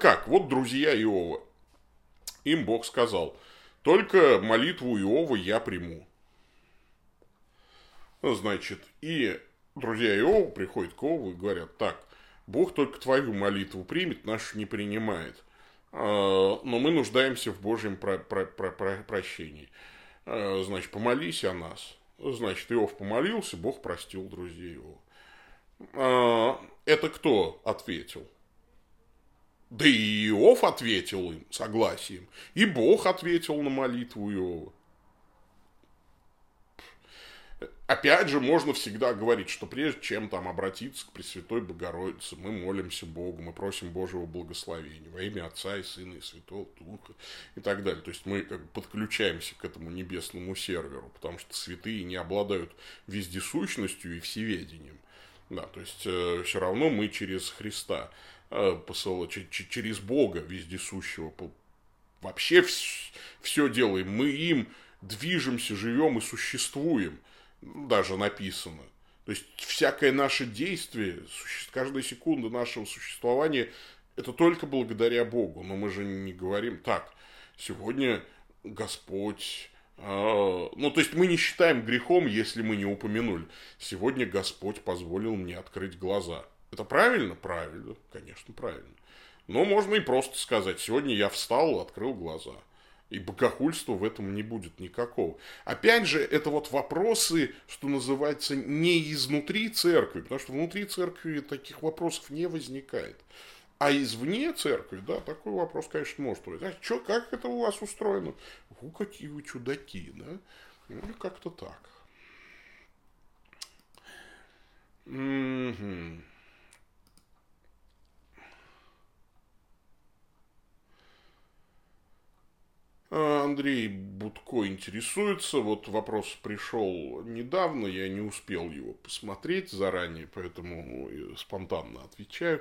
Как? Вот друзья Иова. Им Бог сказал: только молитву Иова я приму. Значит, и друзья Иова приходят к Иову и говорят: так, Бог только твою молитву примет, нашу не принимает. Но мы нуждаемся в Божьем прощении. Значит, помолись о нас. Значит, Иов помолился, Бог простил друзей Иова. Это кто ответил? Да и Иов ответил им согласием, и Бог ответил на молитву Иова. Опять же, можно всегда говорить, что прежде чем там обратиться к Пресвятой Богородице, мы молимся Богу, мы просим Божьего благословения во имя Отца и Сына и Святого Духа и так далее. То есть мы как бы подключаемся к этому небесному серверу, потому что святые не обладают вездесущностью и всеведением. Да, то есть все равно мы через Христа, через Бога вездесущего, вообще все делаем, мы им движемся, живем и существуем, даже написано. То есть всякое наше действие, каждая секунда нашего существования, это только благодаря Богу. Но мы же не говорим так: сегодня Господь... Ну, то есть мы не считаем грехом, если мы не упомянули: сегодня Господь позволил мне открыть глаза. Это правильно? Правильно, конечно, правильно. Но можно и просто сказать: сегодня я встал, открыл глаза. И богохульства в этом не будет никакого. Опять же, это вот вопросы, что называется, не изнутри церкви, потому что внутри церкви таких вопросов не возникает. А извне церкви, да, такой вопрос, конечно, может быть. А что, как это у вас устроено? У, какие вы чудаки, да? Ну, как-то так. Угу. Андрей Будко интересуется. Вот вопрос пришел недавно, я не успел его посмотреть заранее, поэтому спонтанно отвечаю.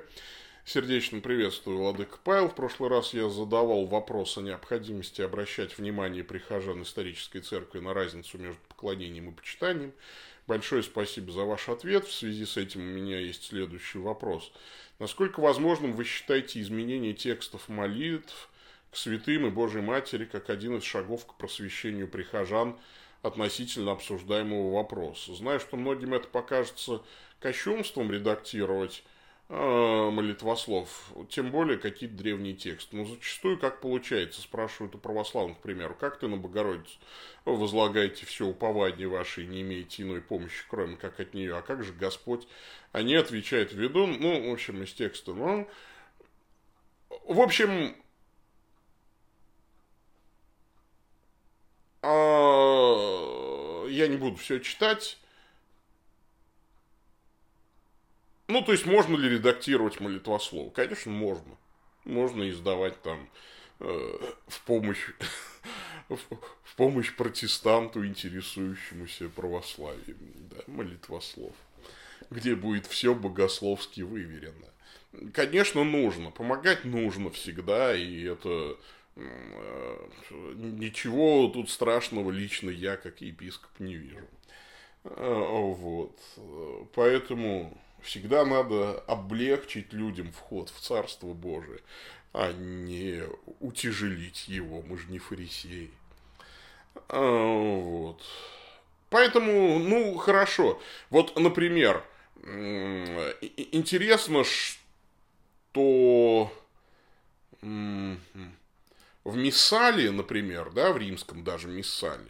Сердечно приветствую, владыка Павел. В прошлый раз я задавал вопрос о необходимости обращать внимание прихожан исторической церкви на разницу между поклонением и почитанием. Большое спасибо за ваш ответ. В связи с этим у меня есть следующий вопрос. Насколько возможным вы считаете изменение текстов молитв к святым и Божьей Матери как один из шагов к просвещению прихожан относительно обсуждаемого вопроса? Знаю, что многим это покажется кощунством редактировать молитвослов, тем более какие-то древние тексты. Но зачастую, как получается, спрашивают у православных, к примеру: как ты на Богородицу возлагаете все упование ваше и не имеете иной помощи, кроме как от нее, а как же Господь? Они отвечают ввиду, ну, в общем, из текста, ну, в общем, я не буду все читать. Ну, то есть, можно ли редактировать молитвослов? Конечно, можно. Можно издавать там в помощь протестанту, интересующемуся православием, да, молитвослов, где будет все богословски выверено. Конечно, нужно. Помогать нужно всегда, и это... Ничего тут страшного лично я, как епископ, не вижу. Вот. Поэтому... Всегда надо облегчить людям вход в Царство Божие, а не утяжелить его. Мы же не фарисеи. Вот. Поэтому, ну, хорошо. Вот, например, интересно, что в Миссале, например, да, в римском даже Миссале,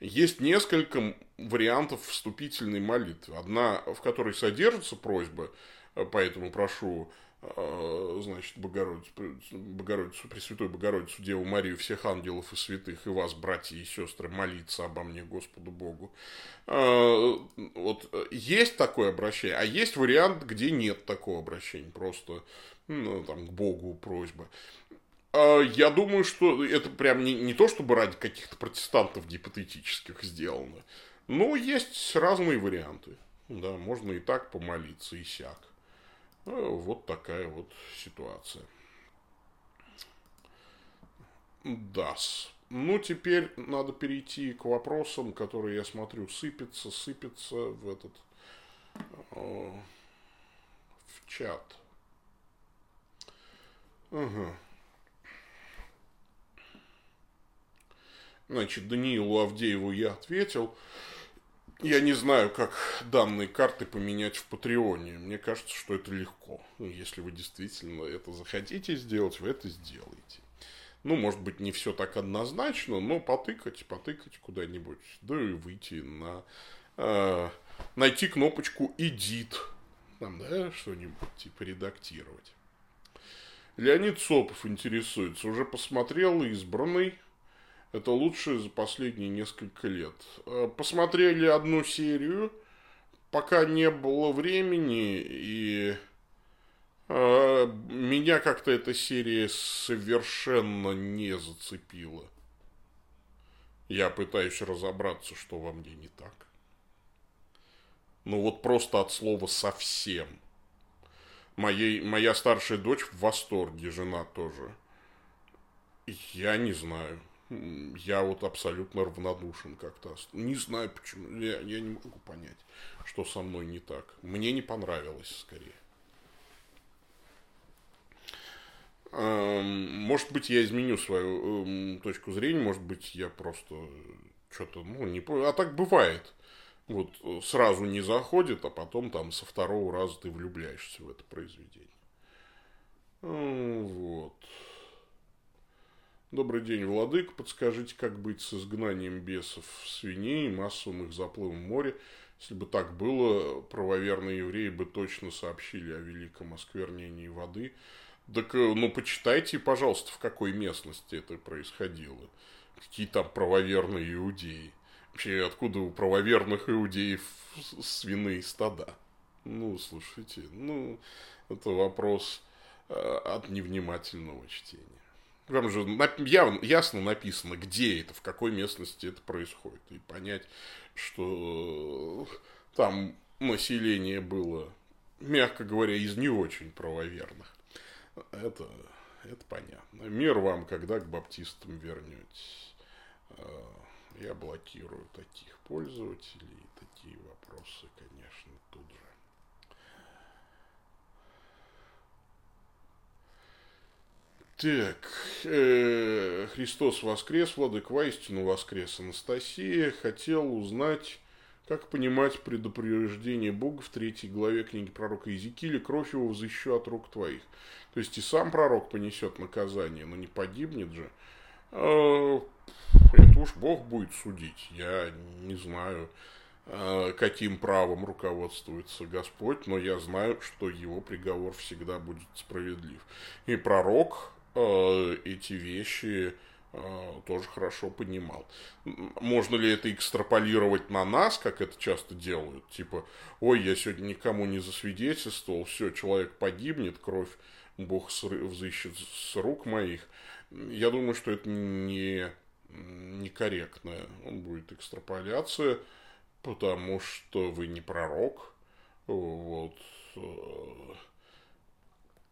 есть несколько вариантов вступительной молитвы. Одна, в которой содержится просьба, поэтому прошу значит, Богородицу, Пресвятую Богородицу, Деву Марию, всех ангелов и святых, и вас, братья и сестры, молиться обо мне Господу Богу. Вот есть такое обращение, а есть вариант, где нет такого обращения, просто там, к Богу просьба. Я думаю, что это прям не то, чтобы ради каких-то протестантов гипотетических сделано. Но есть разные варианты. Да, можно и так помолиться, и сяк. Вот такая вот ситуация. Да-с. Ну, теперь надо перейти к вопросам, которые, я смотрю, сыпятся в чат. Ага. Значит, Даниилу Авдееву я ответил. Я не знаю, как данные карты поменять в Патреоне. Мне кажется, что это легко. Если вы действительно это захотите сделать, вы это сделаете. Ну, может быть, не все так однозначно, но потыкать куда-нибудь. Да и выйти на... найти кнопочку «Edit». Там, да, что-нибудь типа «Редактировать». Леонид Сопов интересуется. Уже посмотрел «Избранный». Это лучшее за последние несколько лет. Посмотрели одну серию, пока не было времени, и меня как-то эта серия совершенно не зацепила. Я пытаюсь разобраться, что во мне не так. Ну вот просто от слова совсем. Моя старшая дочь в восторге, жена тоже. Я не знаю. Я вот абсолютно равнодушен как-то. Не знаю почему. Я не могу понять, что со мной не так. Мне не понравилось скорее. Может быть, я изменю свою точку зрения. Может быть, я просто что-то... не понял. А так бывает. Вот сразу не заходит, а потом там со второго раза ты влюбляешься в это произведение. Вот... Добрый день, Владык. Подскажите, как быть с изгнанием бесов, свиней, массовым их заплывом в море? Если бы так было, правоверные евреи бы точно сообщили о великом осквернении воды. Так, почитайте, пожалуйста, в какой местности это происходило. Какие там правоверные иудеи. Вообще, откуда у правоверных иудеев свиные стада? Слушайте, это вопрос от невнимательного чтения. Там же ясно написано, где это, в какой местности это происходит. И понять, что там население было, мягко говоря, из не очень правоверных. Это понятно. Мир вам, когда к баптистам вернетесь. Я блокирую таких пользователей. Такие вопросы, конечно, тут же. Так, Христос воскрес, Владык воистину воскрес. Анастасия хотела узнать, как понимать предупреждение Бога в 3 главе книги пророка Иезекииля: кровь его взыщу от рук твоих. То есть и сам пророк понесет наказание, но не погибнет же. Это уж Бог будет судить. Я не знаю, каким правом руководствуется Господь, но я знаю, что его приговор всегда будет справедлив. И пророк эти вещи тоже хорошо понимал. Можно ли это экстраполировать на нас, как это часто делают? Типа, ой, я сегодня никому не засвидетельствовал, все, человек погибнет, кровь Бог взыщет с рук моих. Я думаю, что это некорректная будет экстраполяция, потому что вы не пророк. Вот.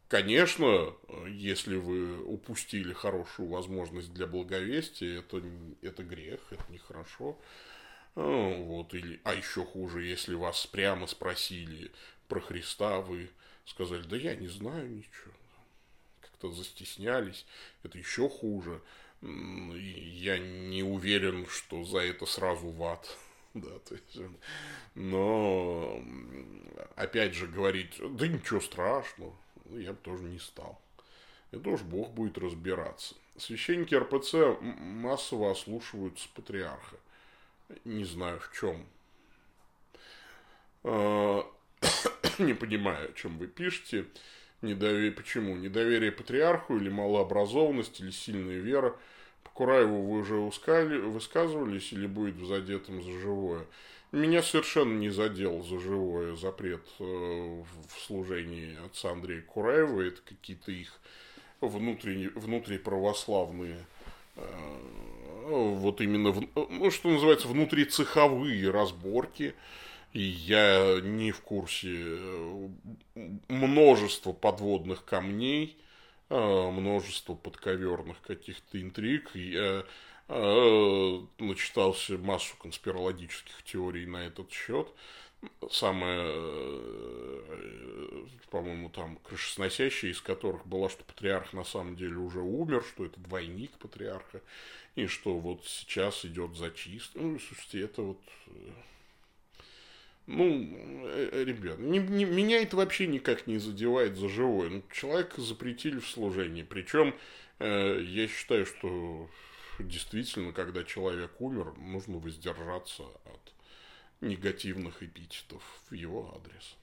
Конечно, если вы упустили хорошую возможность для благовестия, это грех, это нехорошо. Вот. А еще хуже, если вас прямо спросили про Христа, вы сказали, да я не знаю ничего. Как-то застеснялись, это еще хуже. Я не уверен, что за это сразу в ад. Да, то есть, но, опять же, говорить, да ничего страшного, я бы тоже не стал. Это уж Бог будет разбираться. Священники РПЦ массово ослушиваются патриарха. Не знаю, в чем. Не понимаю, о чем вы пишете. Недоверие. Почему? Недоверие патриарху или малообразованность, или сильная вера. По Кураеву вы уже высказывались или будет в задетом за живое? Меня совершенно не задел за живое запрет в служении отца Андрея Кураева. Это какие-то их внутриправославные, вот именно, ну, что называется, внутрицеховые разборки. И я не в курсе множества подводных камней, множество подковерных каких-то интриг. Я начитался массу конспирологических теорий на этот счет. Самое, по-моему, там крышесносящее из которых была, что патриарх на самом деле уже умер, что это двойник патриарха, и что вот сейчас идет зачистка. Ну, слушайте, это вот... Ну, ребят, меня это вообще никак не задевает за живое. Ну, человека запретили в служении. Причем, я считаю, что... Действительно, когда человек умер, нужно воздержаться от негативных эпитетов в его адрес.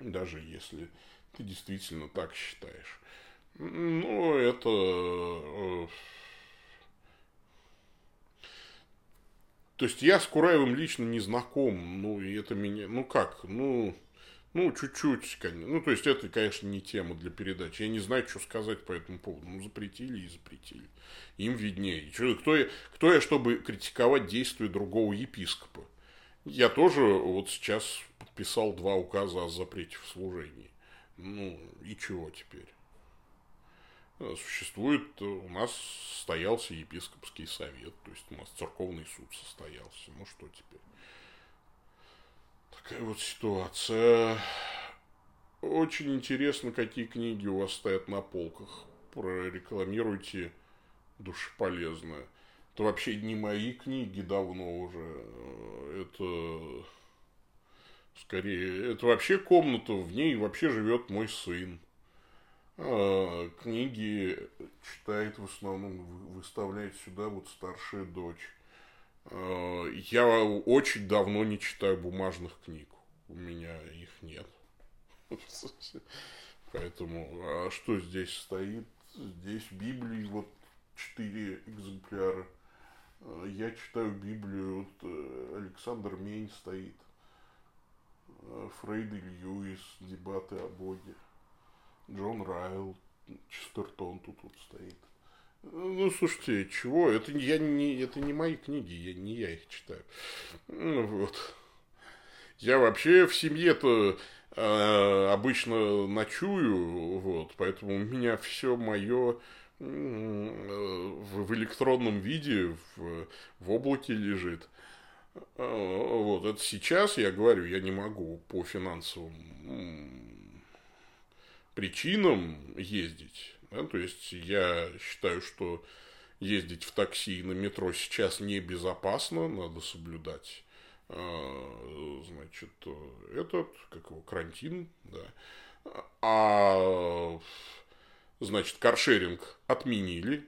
Даже если ты действительно так считаешь. Ну, это... То есть, я с Кураевым лично не знаком. Ну, и это меня... Ну, как? Ну, чуть-чуть, конечно. Ну, то есть, это, конечно, не тема для передачи. Я не знаю, что сказать по этому поводу. Ну, запретили и запретили. Им виднее. Кто я, чтобы критиковать действия другого епископа? Я тоже вот сейчас подписал 2 указа о запрете в служении. Ну, и чего теперь? Существует... У нас состоялся епископский совет. То есть, у нас церковный суд состоялся. Ну, что теперь? Такая вот ситуация. Очень интересно, какие книги у вас стоят на полках. Прорекламируйте душеполезное. Это вообще не мои книги давно уже. Это скорее... Это вообще комната, в ней вообще живет мой сын. Книги читает в основном, выставляет сюда вот старшая дочь. Я очень давно не читаю бумажных книг. У меня их нет. Поэтому, а что здесь стоит? Здесь Библии, вот 4 экземпляра. Я читаю Библию, вот Александр Мень стоит. Фрейд и Льюис, «Дебаты о Боге». Джон Райл, Честертон тут вот стоит. Ну, слушайте, чего? Это не мои книги, не я их читаю. Ну, вот. Я вообще в семье-то обычно ночую, вот, поэтому у меня все мое в электронном виде в облаке лежит. Вот, это сейчас, я говорю, я не могу по финансовым причинам ездить. Да, то есть, я считаю, что ездить в такси и на метро сейчас небезопасно, надо соблюдать, значит, карантин, да. А, значит, каршеринг отменили,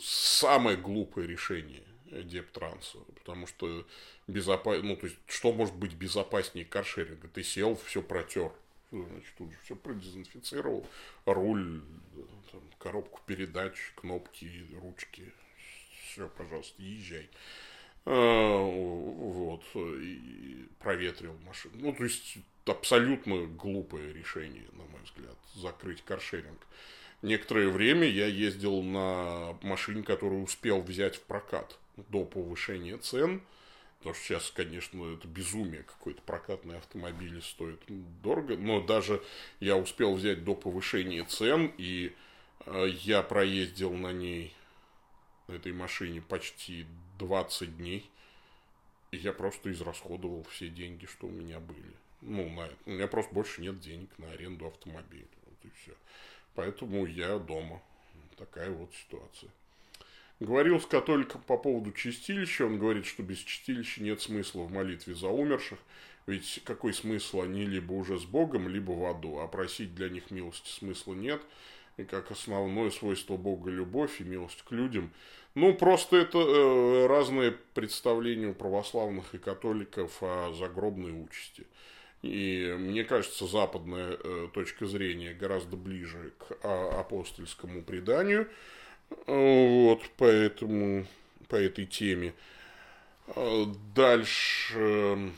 самое глупое решение Дептранса, потому что ну, то есть, что может быть безопаснее каршеринга? Ты сел, все протер. Значит, тут же все продезинфицировал. Руль, там, коробку передач, кнопки, ручки. Все, пожалуйста, езжай. Вот. И проветрил машину. Ну, то есть, абсолютно глупое решение, на мой взгляд, закрыть каршеринг. Некоторое время я ездил на машине, которую успел взять в прокат до повышения цен. Потому что сейчас, конечно, это безумие, какой-то прокатный автомобиль стоит дорого. Но даже я успел взять до повышения цен, и я проездил на ней, на этой машине, почти 20 дней. И я просто израсходовал все деньги, что у меня были. Ну, у меня просто больше нет денег на аренду автомобиля. Вот и все. Поэтому я дома. Такая вот ситуация. Говорил с католиком по поводу чистилища. Он говорит, что без чистилища нет смысла в молитве за умерших. Ведь какой смысл? Они либо уже с Богом, либо в аду. А просить для них милости смысла нет. И как основное свойство Бога – любовь и милость к людям. Ну, просто это разные представления у православных и католиков о загробной участи. И мне кажется, западная точка зрения гораздо ближе к апостольскому преданию, вот, поэтому по этой теме. Дальше,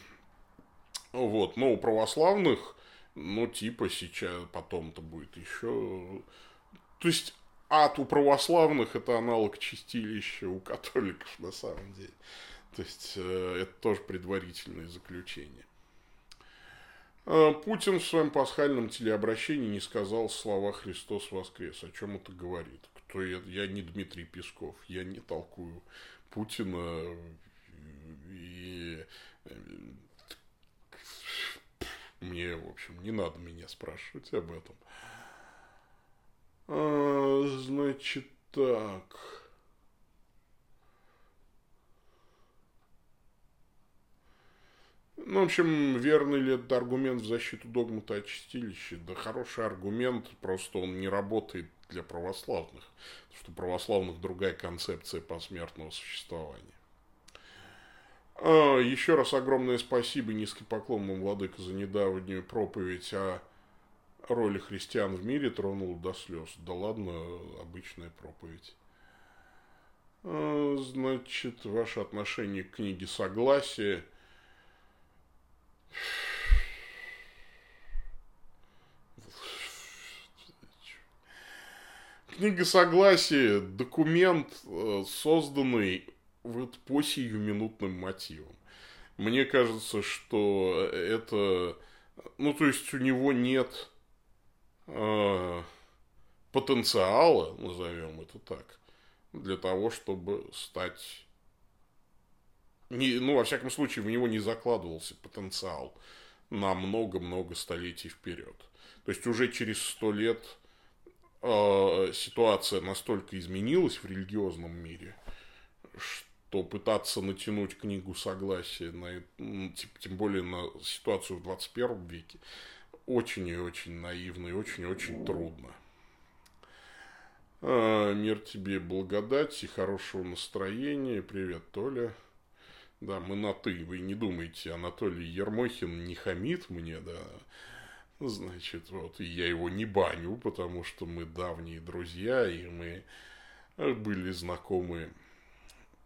вот, но у православных, ну, типа сейчас, потом-то будет еще, то есть ад у православных — это аналог чистилища у католиков на самом деле, то есть это тоже предварительное заключение. Путин в своем пасхальном телеобращении не сказал слова «Христос воскрес». О чем это говорит? Кто я? Я не Дмитрий Песков, я не толкую Путина. И мне, в общем, не надо меня спрашивать об этом. Значит, так... Ну, в общем, верный ли этот аргумент в защиту догмата о чистилище? Да хороший аргумент, просто он не работает для православных. Потому что у православных другая концепция посмертного существования. Еще раз огромное спасибо, низкий поклон вам, владыка, за недавнюю проповедь о роли христиан в мире, тронула до слез. Да ладно, обычная проповедь. Значит, ваше отношение к книге «Согласие». Книга «Согласие» — документ, созданный вот по сиюминутным мотивам. Мне кажется, что это... Ну, то есть, у него нет потенциала, назовем это так, для того, чтобы стать... во всяком случае, в него не закладывался потенциал на много-много столетий вперед. То есть, уже через 100 лет ситуация настолько изменилась в религиозном мире, что пытаться натянуть книгу «Согласие», тем более на ситуацию в 21 веке, очень и очень наивно и очень и очень трудно. Мир тебе, благодать и хорошего настроения. Привет, Толя. Да, мы на «ты», вы не думаете, Анатолий Ермохин не хамит мне, да, значит, вот, и я его не баню, потому что мы давние друзья, и мы были знакомы,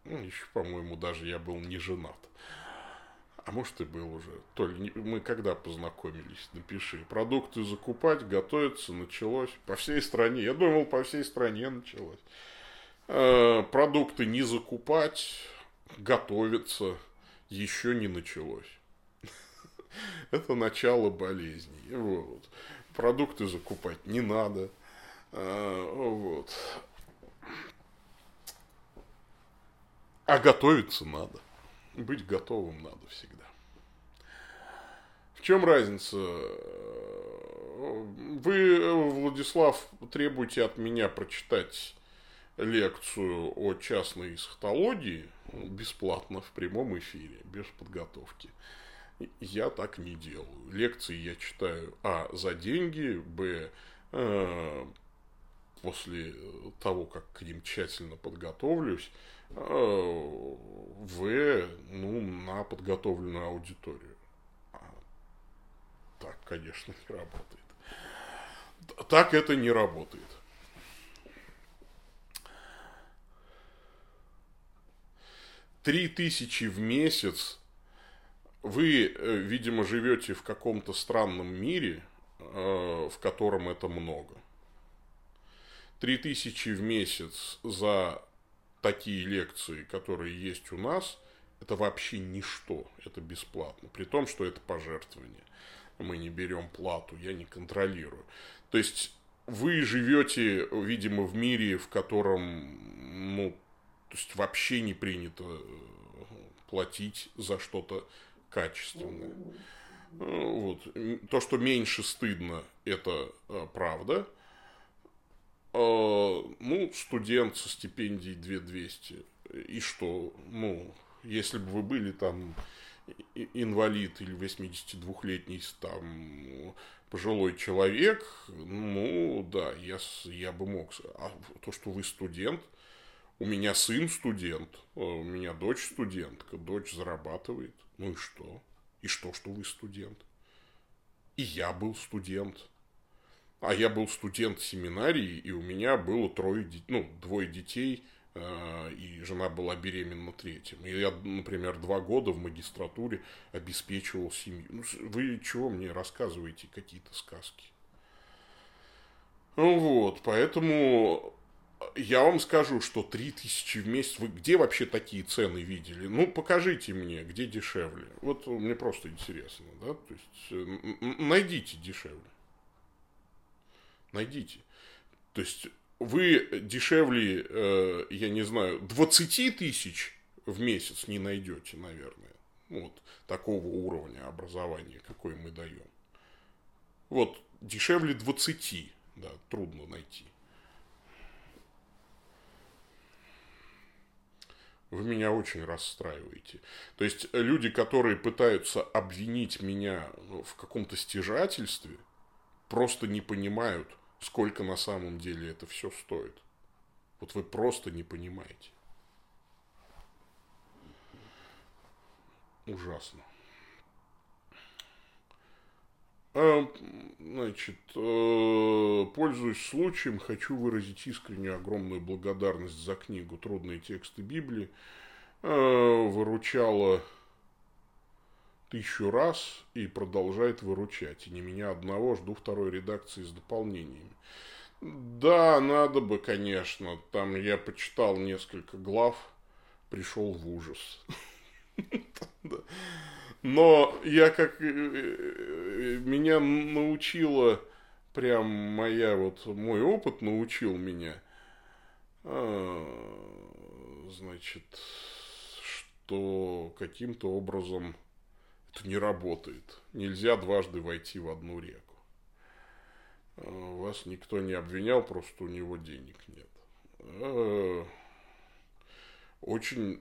ну, еще, по-моему, даже я был не женат, а может, и был уже. Толь, мы когда познакомились, напиши. Продукты закупать, готовиться началось по всей стране, я думал, по всей стране началось. Продукты не закупать... Готовиться еще не началось. Это начало болезни. Вот. Продукты закупать не надо. Вот. А готовиться надо. Быть готовым надо всегда. В чем разница? Вы, Владислав, требуете от меня прочитать лекцию о частной эсхатологии бесплатно в прямом эфире, без подготовки. Я так не делаю. Лекции я читаю а. за деньги, б. После того, как к ним тщательно подготовлюсь, в. Ну, на подготовленную аудиторию. Так, конечно, не работает. Так это не работает. $3000 в месяц. Вы, видимо, живете в каком-то странном мире, в котором это много. 3000 в месяц за такие лекции, которые есть у нас, это вообще ничто. Это бесплатно. При том, что это пожертвование. Мы не берем плату, я не контролирую. То есть, вы живете, видимо, в мире, в котором, ну, то есть, вообще не принято платить за что-то качественное. Вот. То, что меньше стыдно, это правда. Ну, студент со стипендией 2200. И что? Ну, если бы вы были там инвалид или 82-летний там пожилой человек, ну, да, я бы мог. А то, что вы студент... У меня сын студент, у меня дочь студентка, дочь зарабатывает. Ну и что? И что, что вы студент? И я был студент. А я был студент семинарии, и у меня было двое детей, и жена была беременна третьим. И я, например, 2 года в магистратуре обеспечивал семью. Вы чего мне рассказываете какие-то сказки? Поэтому я вам скажу, что 3000 в месяц... Вы где вообще такие цены видели? Покажите мне, где дешевле. Мне просто интересно, да? То есть, найдите дешевле. Найдите. То есть, вы дешевле, я не знаю, 20 000 в месяц не найдете, наверное. Такого уровня образования, какой мы даем. Дешевле 20, да, трудно найти. Вы меня очень расстраиваете. То есть, люди, которые пытаются обвинить меня в каком-то стяжательстве, просто не понимают, сколько на самом деле это все стоит. Вы просто не понимаете. Ужасно. Пользуясь случаем, хочу выразить искреннюю огромную благодарность за книгу «Трудные тексты Библии». Выручала 1000 раз и продолжает выручать. И не меня одного, жду второй редакции с дополнениями. Да, надо бы, конечно. Там я почитал несколько глав, пришел в ужас. Но меня научила, прям мой опыт научил меня, что каким-то образом это не работает. Нельзя дважды войти в одну реку. Вас никто не обвинял, просто у него денег нет. Очень...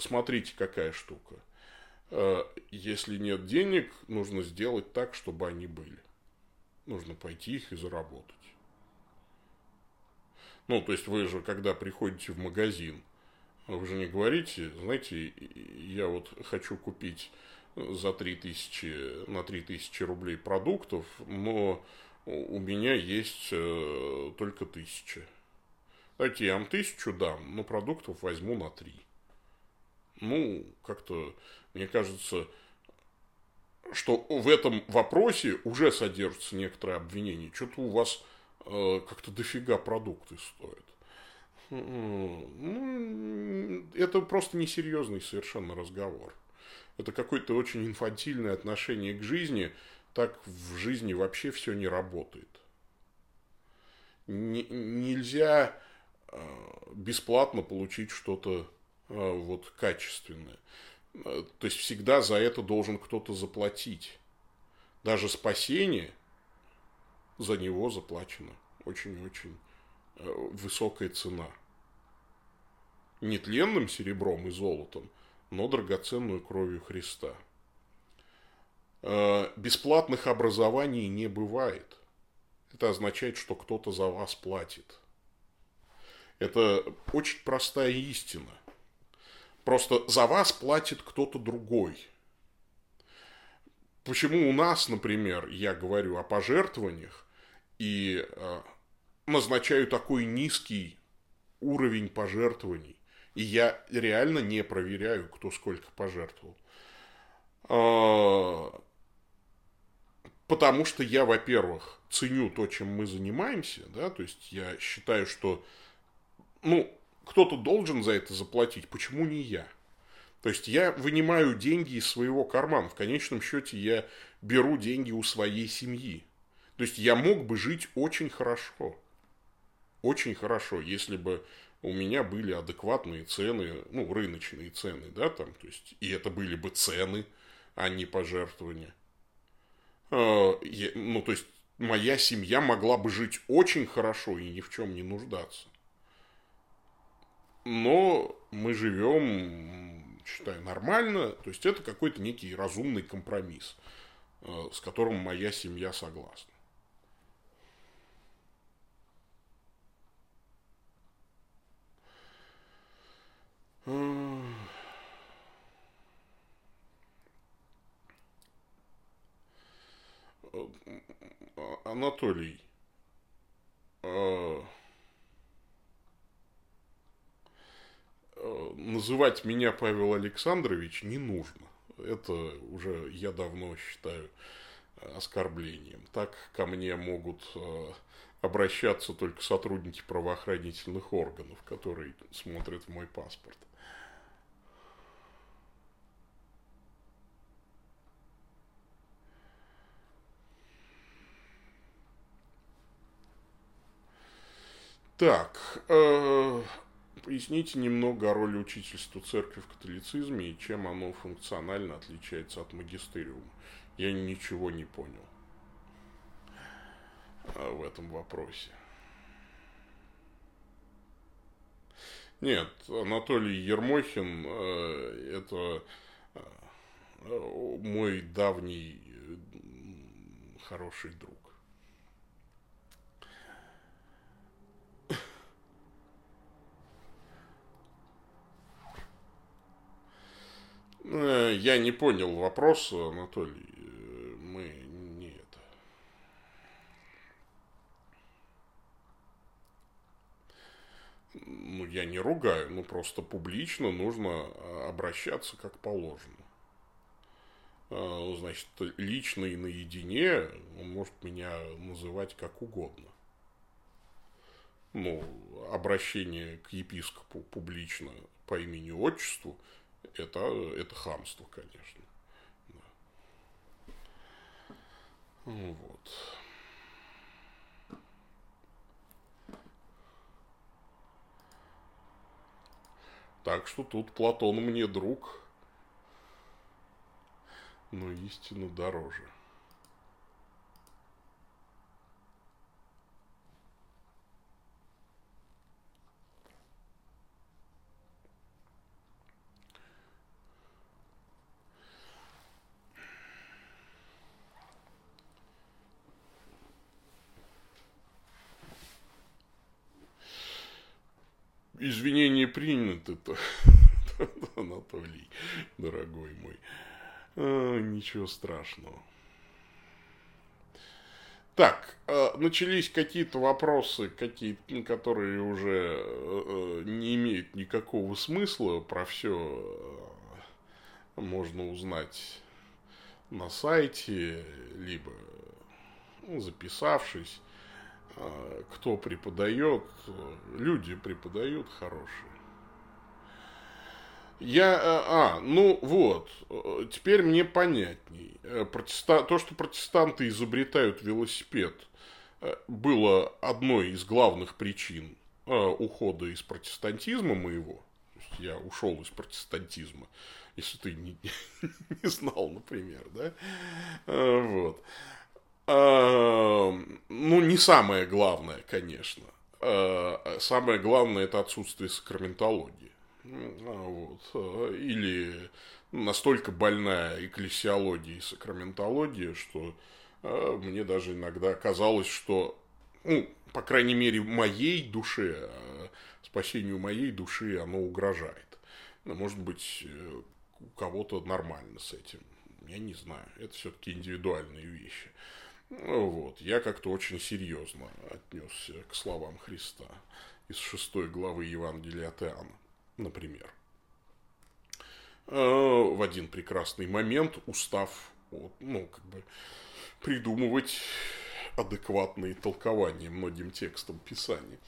смотрите, какая штука. Если нет денег, нужно сделать так, чтобы они были. Нужно пойти их и заработать. То есть, вы же, когда приходите в магазин, вы же не говорите, знаете, я хочу купить за 3000, на 3000 рублей продуктов, но у меня есть только 1000. Давайте я вам 1000 дам, но продуктов возьму на 3. Как-то, мне кажется, что в этом вопросе уже содержится некоторое обвинение. Что-то у вас как-то дофига продукты стоят. Это просто несерьезный совершенно разговор. Это какое-то очень инфантильное отношение к жизни. Так в жизни вообще все не работает. Нельзя бесплатно получить что-то качественное. То есть, всегда за это должен кто-то заплатить. Даже спасение, за него заплачено. Очень-очень высокая цена. Не тленным серебром и золотом, но драгоценную кровью Христа. Бесплатных образований не бывает. Это означает, что кто-то за вас платит. Это очень простая истина. Просто за вас платит кто-то другой. Почему у нас, например, я говорю о пожертвованиях и назначаю такой низкий уровень пожертвований? И я реально не проверяю, кто сколько пожертвовал. Потому что я, во-первых, ценю то, чем мы занимаемся, да, то есть я считаю, что кто-то должен за это заплатить, почему не я? То есть я вынимаю деньги из своего кармана, в конечном счете я беру деньги у своей семьи. То есть я мог бы жить очень хорошо, если бы у меня были адекватные цены, рыночные цены, да, там, то есть, и это были бы цены, а не пожертвования. То есть, моя семья могла бы жить очень хорошо и ни в чем не нуждаться. Но мы живем, считаю, нормально, то есть, это какой-то некий разумный компромисс, с которым моя семья согласна. Анатолий, называть меня Павел Александрович не нужно. Это уже я давно считаю оскорблением. Так ко мне могут обращаться только сотрудники правоохранительных органов, которые смотрят в мой паспорт. Так, поясните немного о роли учительства церкви в католицизме и чем оно функционально отличается от магистериума. Я ничего не понял в этом вопросе. Нет, Анатолий Ермохин – это мой давний хороший друг. Я не понял вопрос, Анатолий. Мы не это. Ну, я не ругаю, но просто публично нужно обращаться как положено. Значит, лично и наедине он может меня называть как угодно. Ну, обращение к епископу публично по имени-отчеству — это хамство, конечно. Да. Вот. Так что тут Платон мне друг, но истина дороже. Извинения приняты-то, Анатолий, дорогой мой. Ничего страшного. Так, начались какие-то вопросы, которые уже не имеют никакого смысла. Про все можно узнать на сайте, либо записавшись. Кто преподает, люди преподают хорошие. Теперь мне понятней. То, что протестанты изобретают велосипед, было одной из главных причин ухода из протестантизма моего. Я ушел из протестантизма, если ты не знал, например, да? Вот. Ну, не самое главное, конечно. Самое главное – это отсутствие сакраментологии. Вот. Или настолько больная экклесиология и сакраментология, что мне даже иногда казалось, что, по крайней мере, моей душе, спасению моей души оно угрожает. Может быть, у кого-то нормально с этим. Я не знаю. Это все-таки индивидуальные вещи. Вот. Я как-то очень серьезно отнесся к словам Христа из 6 главы Евангелия от Иоанна, например. В один прекрасный момент, устав от, придумывать адекватные толкования многим текстам Писания.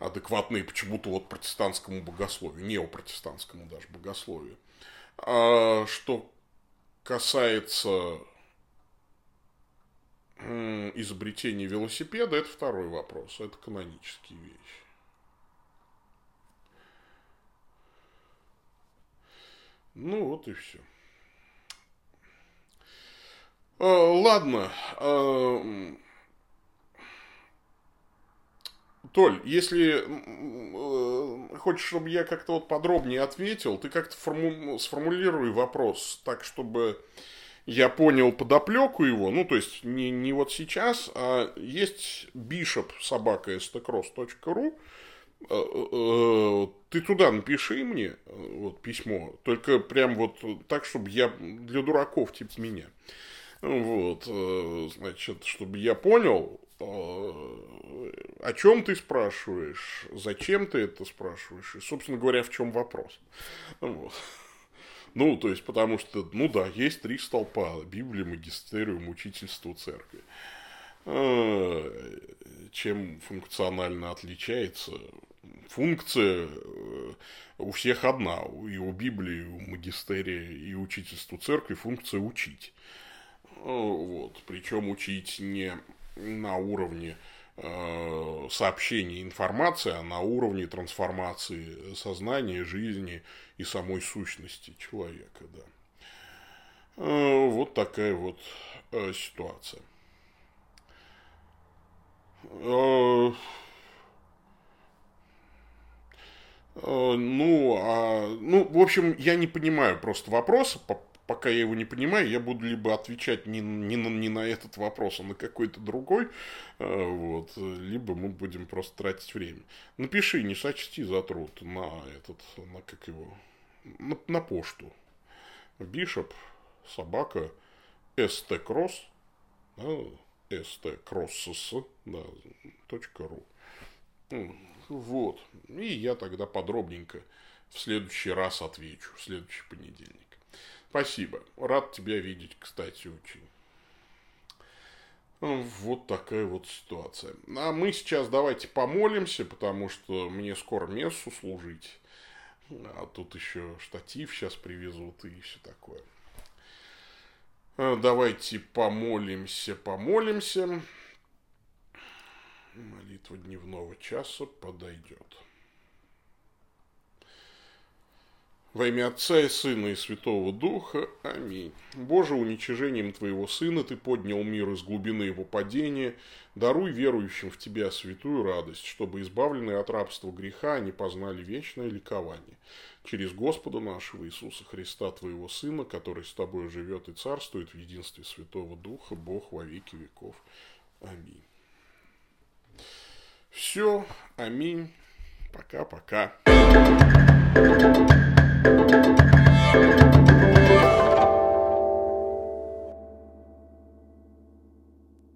Адекватные почему-то протестантскому богословию, неопротестантскому даже богословию. Что касается изобретение велосипеда, это второй вопрос, это канонические вещи. Ну вот и все. Ладно. Толь, если хочешь, чтобы я как-то подробнее ответил, ты как-то сформулируй вопрос так, чтобы я понял подоплеку его, то есть не вот сейчас, а есть Бишоп Собака stcross.ру. Ты туда напиши мне письмо, только прям так, чтобы я для дураков типа меня. Чтобы я понял, о чем ты спрашиваешь, зачем ты это спрашиваешь, и, собственно говоря, в чем вопрос. Вот. Ну, то есть, потому что, ну да, есть три столпа: Библия, магистериум, учительство церкви. Чем функционально отличается? Функция у всех одна, и у Библии, и у магистерия, и учительству церкви функция учить. Вот. Причем учить не на уровне сообщения информации, а на уровне трансформации сознания, жизни и самой сущности человека. Да. Вот такая вот ситуация. Ну, в общем, я не понимаю просто вопроса, пока я его не понимаю, я буду либо отвечать не на этот вопрос, а на какой-то другой, вот, либо мы будем просто тратить время. Напиши, не сочти за труд на пошту. Бишоп Собака stcross.ру. Вот. И я тогда подробненько в следующий раз отвечу, в следующий понедельник. Спасибо. Рад тебя видеть, кстати, очень. Вот такая вот ситуация. А мы сейчас давайте помолимся, потому что мне скоро мессу служить. А тут еще штатив сейчас привезут и все такое. Давайте помолимся. Молитва дневного часа подойдет. Во имя Отца и Сына и Святого Духа. Аминь. Боже, уничижением Твоего Сына Ты поднял мир из глубины его падения. Даруй верующим в Тебя святую радость, чтобы, избавленные от рабства греха, они познали вечное ликование. Через Господа нашего Иисуса Христа, Твоего Сына, который с Тобой живет и царствует в единстве Святого Духа, Бог во веки веков. Аминь. Все. Аминь. Пока-пока. Thank you.